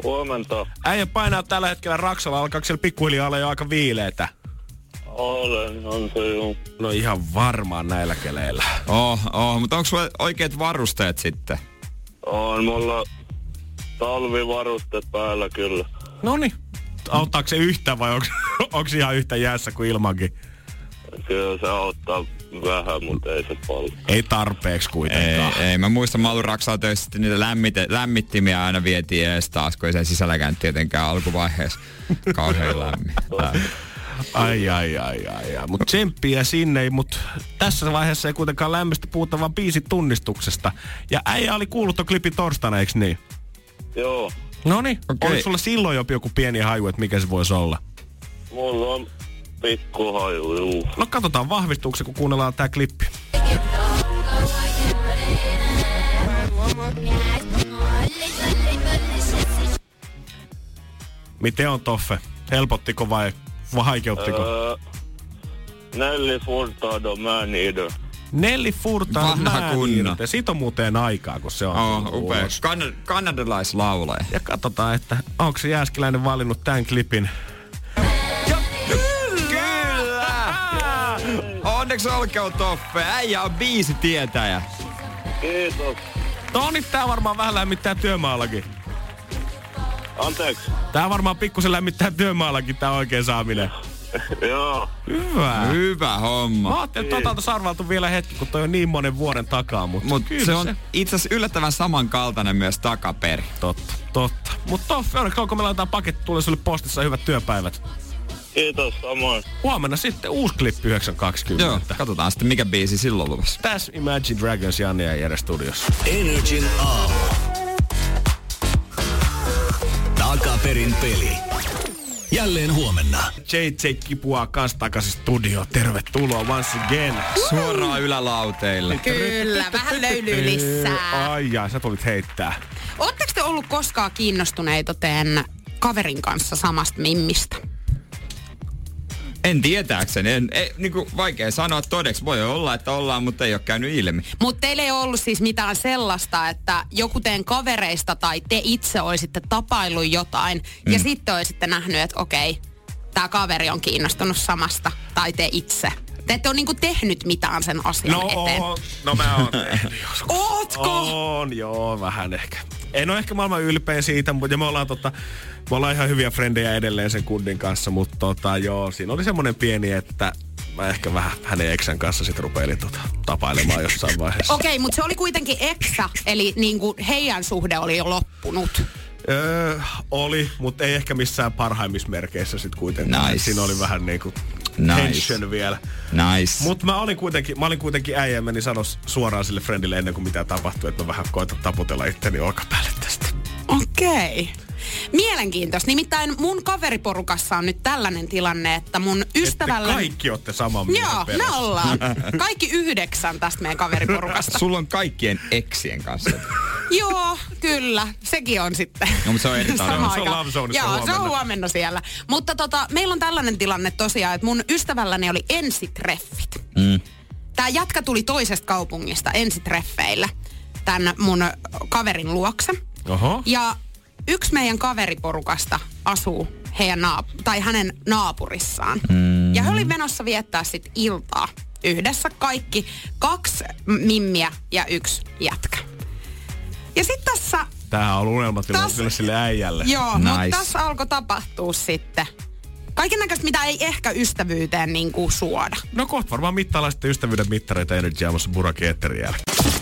Huomenta. Äijä painaa tällä hetkellä Raksalla, alkaako siellä pikkuhiljaa olla jo aika viileetä? Olen, on se juu. No ihan varmaan näillä keleillä. Oh, oh, mutta onko sulla oikeat varusteet sitten? On, mulla talvivarusteet päällä kyllä. Noni. Auttaako se yhtään vai onko, onko ihan yhtä jäässä kuin ilmankin? Kyllä se auttaa vähän, mutta ei se paljon. Ei tarpeeksi kuitenkaan. Ei, ei. Mä muistan, mä olin Raksalla töissä, että niitä lämmite, lämmittimiä aina vietiin ees taas, kun ei sen sisälläkään tietenkään alkuvaiheessa kauhean lämmin. Ai, ai, ai, ai, ai. Mut tsemppiä sinne, mut tässä vaiheessa ei kuitenkaan lämmöstä puhuta, vaan biisit tunnistuksesta. Ja äijä oli kuullut ton klipin torstaina, eiks niin? Joo. Noni, okay. Oliko sulla silloin jopa joku pieni haju, että mikä se voisi olla? Mulla on pikku haju, juu. No katsotaan vahvistuksen, kun kuunnellaan tää klippi. Miten on, Toffe? Helpottiko vai vaikeuttiko? Öö, Nelly Furtado, mä niiden. Nelly Furtado, mä niiden. Siitä on muuten aikaa, kun se on. Oh, upea. Kan- kanadalaislaulaja. Ja katsotaan, että onko se Jääskeläinen valinnut tän klipin. Onneksi olkoon, Toffe. Äijä on biisitietäjä. Kiitos. Toni, tää varmaan vähän lämmittää työmaallakin. Anteeksi. Tää varmaan pikkusen lämmittää työmaallakin tää oikein saaminen. Joo. Hyvä. Hyvä homma. Mä ajattelin, että tota sarvaltu vielä hetki, kun toi on niin monen vuoden takaa. Mutta Mut se on itse asiassa yllättävän samankaltainen myös takaperi. Totta, totta. Mutta Toffe, onneksi onko me laitetaan paketti, tulee sulle postissa hyvät työpäivät. Kiitos, samoin. Huomenna sitten uusi klippi yhdeksän kaksikymmentä. Joo, katsotaan sitten mikä biisi silloin luvassa. Tässä Imagine Dragons, Janne ja Jere studiossa. Energin aamu. Takaperin peli. Jälleen huomenna. jii jii kipuaa kans takaisin studioon. Tervetuloa once again. Suoraan ylälauteille. Kyllä, vähän löylyy lisää. Ai jaa, sä tulit heittää. Ootteko te ollut koskaan kiinnostuneita teidän kaverin kanssa samasta mimmistä? En tietääkseni. En, ei, niinku vaikea sanoa todeksi. Voi olla, että ollaan, mutta ei ole käynyt ilmi. Mutta teillä ei ollut siis mitään sellaista, että joku teidän kavereista tai te itse olisitte tapaillut jotain mm. ja sitten olisitte nähnyt, että okei, tää kaveri on kiinnostunut samasta tai te itse. Te ette ole niinku tehnyt mitään sen asian no, eteen. No, no mä oon tehnyt joskus. Ootko? Oon, joo, vähän ehkä. En ole ehkä maailman ylpeä siitä, mutta me ollaan tota, me ollaan ihan hyviä frendejä edelleen sen kundin kanssa, mutta tota joo, siinä oli semmonen pieni, että mä ehkä vähän hänen eksän kanssa sit rupeilin tota, tapailemaan jossain vaiheessa. Okei, okay, mutta se oli kuitenkin eksä, eli niinku heidän suhde oli jo loppunut. Öö, oli, mutta ei ehkä missään parhaimmissa merkeissä sit kuitenkin. Nice. Siinä oli vähän niinku tension nice. Vielä. Nice. Mut mä olin kuitenkin, mä olin kuitenkin äijä, meni sanos suoraan sille friendille ennen kuin mitään tapahtui, että mä vähän koitan taputella itteni olkapäälle tästä. Okei. Okay. Mielenkiintoista. Nimittäin mun kaveriporukassa on nyt tällainen tilanne, että mun ystävällä... Ette kaikki ootte saman mieltä. Joo, perässä. Me ollaan. Kaikki yhdeksän tästä meidän kaveriporukasta. Sulla on kaikkien eksien kanssa. Joo, kyllä. Sekin on sitten. No, mutta se on eri tarina. Se on Love Zoneissa huomenna. Joo, se on huomenna siellä. Mutta tota, meillä on tällainen tilanne tosiaan, että mun ystävälläni oli ensitreffit. Mm. Tää jatka tuli toisesta kaupungista ensitreffeillä tän mun kaverin luokse. Oho. Ja... Yksi meidän kaveriporukasta asuu heidän naap- tai hänen naapurissaan. Mm. Ja he oli menossa viettää sit iltaa yhdessä kaikki. Kaksi mimmiä ja yksi jätkä. Ja sit tässä... Tämähän on unelmatilanne kyllä sille äijälle. Joo, nice. Mutta tässä alkoi tapahtua sitten kaikennäköistä, mitä ei ehkä ystävyyteen niin kuin suoda. No kohta varmaan mittaillaan sitten ystävyyden mittareita Energy Aamussa Burak Eetterin jälkeen.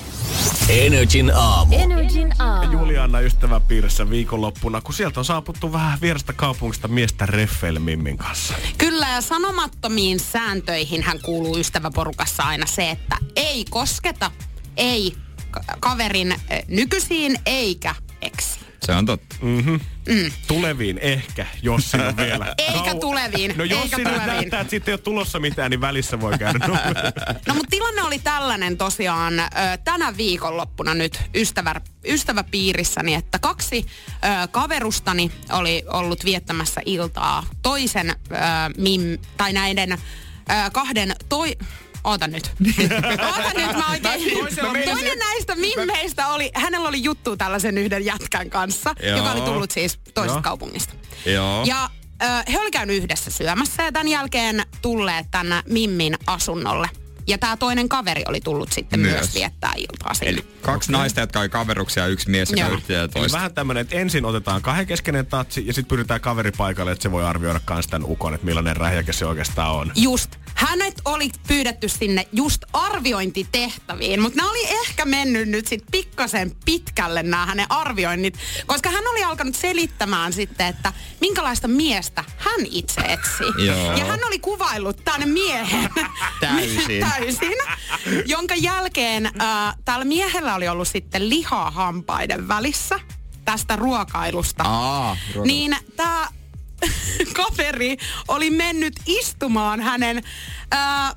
Energin aamu. Energin aamu. Juliana ystäväpiirissä viikonloppuna, kun sieltä on saaputtu vähän vierasta kaupungista miestä reffeille mimmin kanssa. Kyllä, ja sanomattomiin sääntöihin hän kuuluu ystäväporukassa aina se, että ei kosketa, ei kaverin nykyisiin eikä eksiin. Se on totta. Mm-hmm. Mm. Tuleviin ehkä, jos sinun vielä. Eikä tuleviin. No jos sinun näyttää, että siitä ei ole tulossa mitään, niin välissä voi käydä. No mutta tilanne oli tällainen tosiaan tänä viikonloppuna nyt ystävä, ystäväpiirissäni, että kaksi ö, kaverustani oli ollut viettämässä iltaa toisen, ö, mim, tai näiden ö, kahden toi... Oota nyt. Oota nyt, mä oikein. Toinen näistä mimmeistä oli, hänellä oli juttu tällaisen yhden jätkän kanssa, joo, joka oli tullut siis toisesta kaupungista. Joo. Ja ö, he oli käynyt yhdessä syömässä ja tämän jälkeen tulleet tänne mimmin asunnolle. Ja tää toinen kaveri oli tullut sitten myös, myös viettää iltaa sinne. Eli kaksi naista, jotka oli kaveruksia, yksi mies, joka yrittää toista. Eli vähän tämmönen, että ensin otetaan kahdenkeskinen tatsi ja sitten pyritään kaveri paikalle, että se voi arvioida kans tän ukon, että millainen rähjäke se oikeastaan on. Just. Hänet oli pyydetty sinne just arviointitehtäviin, mutta nämä oli ehkä mennyt nyt sit pikkasen pitkälle nämä hänen arvioinnit, koska hän oli alkanut selittämään sitten, että minkälaista miestä hän itse etsii. Ja hän oli kuvaillut tänne miehen täysin. täysin, jonka jälkeen äh, tällä miehellä oli ollut sitten lihaa hampaiden välissä tästä ruokailusta. Aa, ruokailu. Niin tämä... kaveri oli mennyt istumaan hänen ää,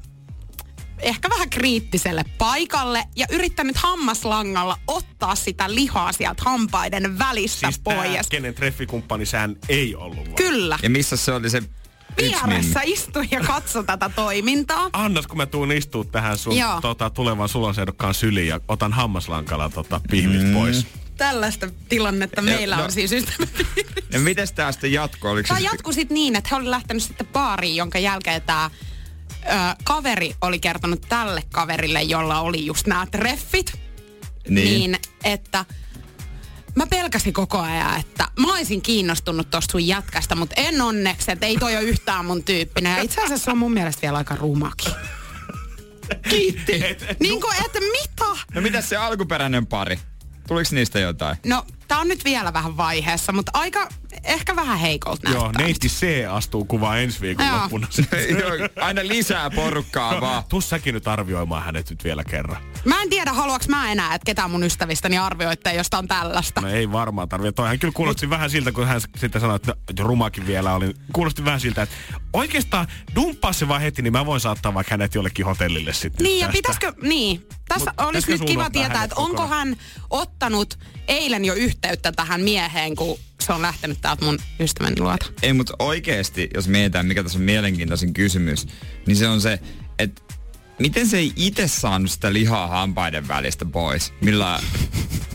ehkä vähän kriittiselle paikalle ja yrittänyt hammaslangalla ottaa sitä lihaa sieltä hampaiden välistä siis pois. Siis kenen treffikumppani sehän ei ollut vaan. Kyllä. Ja missä se oli se... Vieressä istu ja katso tätä toimintaa. Annas, kun mä tuun istua tähän sun tota, tulevan sulansehdokkaan syliin ja otan hammaslankalla tota, pihvit mm. pois. Tällaista tilannetta meillä no, on siis ystäväpiirissä. Ja mites tää sitten jatkoi? Tää jatkui sit niin, että he oli lähtenyt sitten baariin, jonka jälkeen tää ö, kaveri oli kertonut tälle kaverille, jolla oli just nämä treffit. Niin. niin että mä pelkäsin koko ajan, että mä olisin kiinnostunut tosta sun jätkästä, mutta en onneksi, että ei toi ole yhtään mun tyyppinen. Ja itse asiassa se on mun mielestä vielä aika rumakin. Kiitti. Et, et, niin kuin, että mitä? No mitäs se alkuperäinen pari? Tuliko niistä jotain? No, tää on nyt vielä vähän vaiheessa, mutta aika, ehkä vähän heikolta näyttää. Joo, neiti C astuu kuvaan ensi viikon joo. loppuna. Aina lisää porukkaa vaan. Tuu säkin nyt arvioimaan hänet nyt vielä kerran. Mä en tiedä, haluaks mä enää, että ketään mun ystävistäni arvioitte, josta on tällaista. No ei varmaan tarvitse. Toihan kyllä kuulosti Mut... vähän siltä, kun hän sitten sanoi, että rumakin vielä oli. Kuulosti vähän siltä, että oikeastaan dumppaa se vaan heti, niin mä voin saattaa vaikka hänet jollekin hotellille sitten. Niin, ja pitäiskö, niin. Tässä olisi nyt kiva tietää, että onko hän ottanut eilen jo yhteyttä tähän mieheen, kun se on lähtenyt täältä mun ystäväni luota. Ei, mutta oikeesti, jos mietitään, mikä tässä on mielenkiintoisin kysymys, niin se on se, että miten se ei itse saanut sitä lihaa hampaiden välistä pois? Millä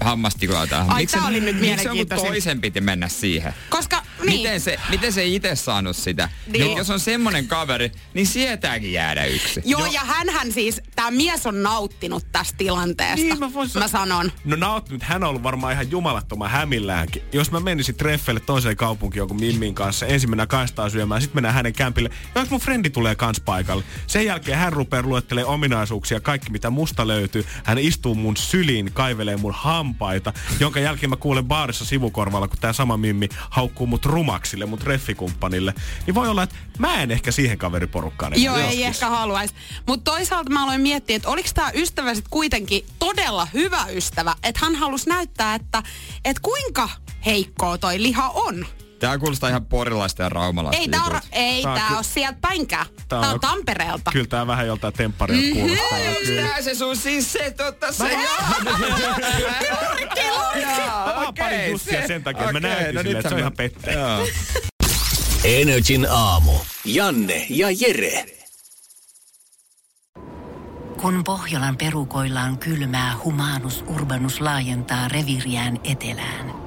hammastikolla tähän? Ai, tää oli nyt mielenkiintoisin. Miksi joku toisen piti mennä siihen? Koska niin. Miten se, miten se itse saanut sitä? Niin. Nyt jos on semmonen kaveri, niin sietääkin jäädä yksi. Joo, joo. Ja hänhän siis, tää mies on nauttinut tästä tilanteesta. Niin, mä, vois... mä sanon. No nauttinut, hän on ollut varmaan ihan jumalattoman hämilläänkin. Jos mä menisin treffeille toiseen kaupunkiin joku Mimmin kanssa, ensin mennään kaistaa syömään, sit mennään hänen kämpille. Jos mun frendi tulee kans paikalle. Sen jälkeen hän rupeaa luettelemaan ominaisuuksia, kaikki mitä musta löytyy. Hän istuu mun syliin, kaivelee mun hampaita, jonka jälkeen mä kuulen baarissa sivukorvalla, kun tää sama Mimmi haukkuu mut rumaksille, mut treffikumppanille. Niin voi olla, että mä en ehkä siihen kaveriporukkaan. Joo, ei ehkä haluais. Mut toisaalta mä aloin miettiä, että oliks tää ystävä sit kuitenkin todella hyvä ystävä, että hän halusi näyttää, että et kuinka heikkoa toi liha on. Tää kuulostaa ihan porilaista ja raumalaista. Ei tää, on, ei, tää, tää on ky- sieltä päinkään. Tää, tää on Tampereelta. Kyllä tää vähän joltain tempparilta mm-hmm. kuulostaa. Tää se sun siis se, totta se. Lurki, lurki. Okei. Jussia sen takia, okay, että mä näytin no silleen, että se on ihan pettäin. Energin aamu. Janne ja Jere. Kun Pohjolan perukoillaan kylmää, Humanus Urbanus laajentaa reviiriään etelään.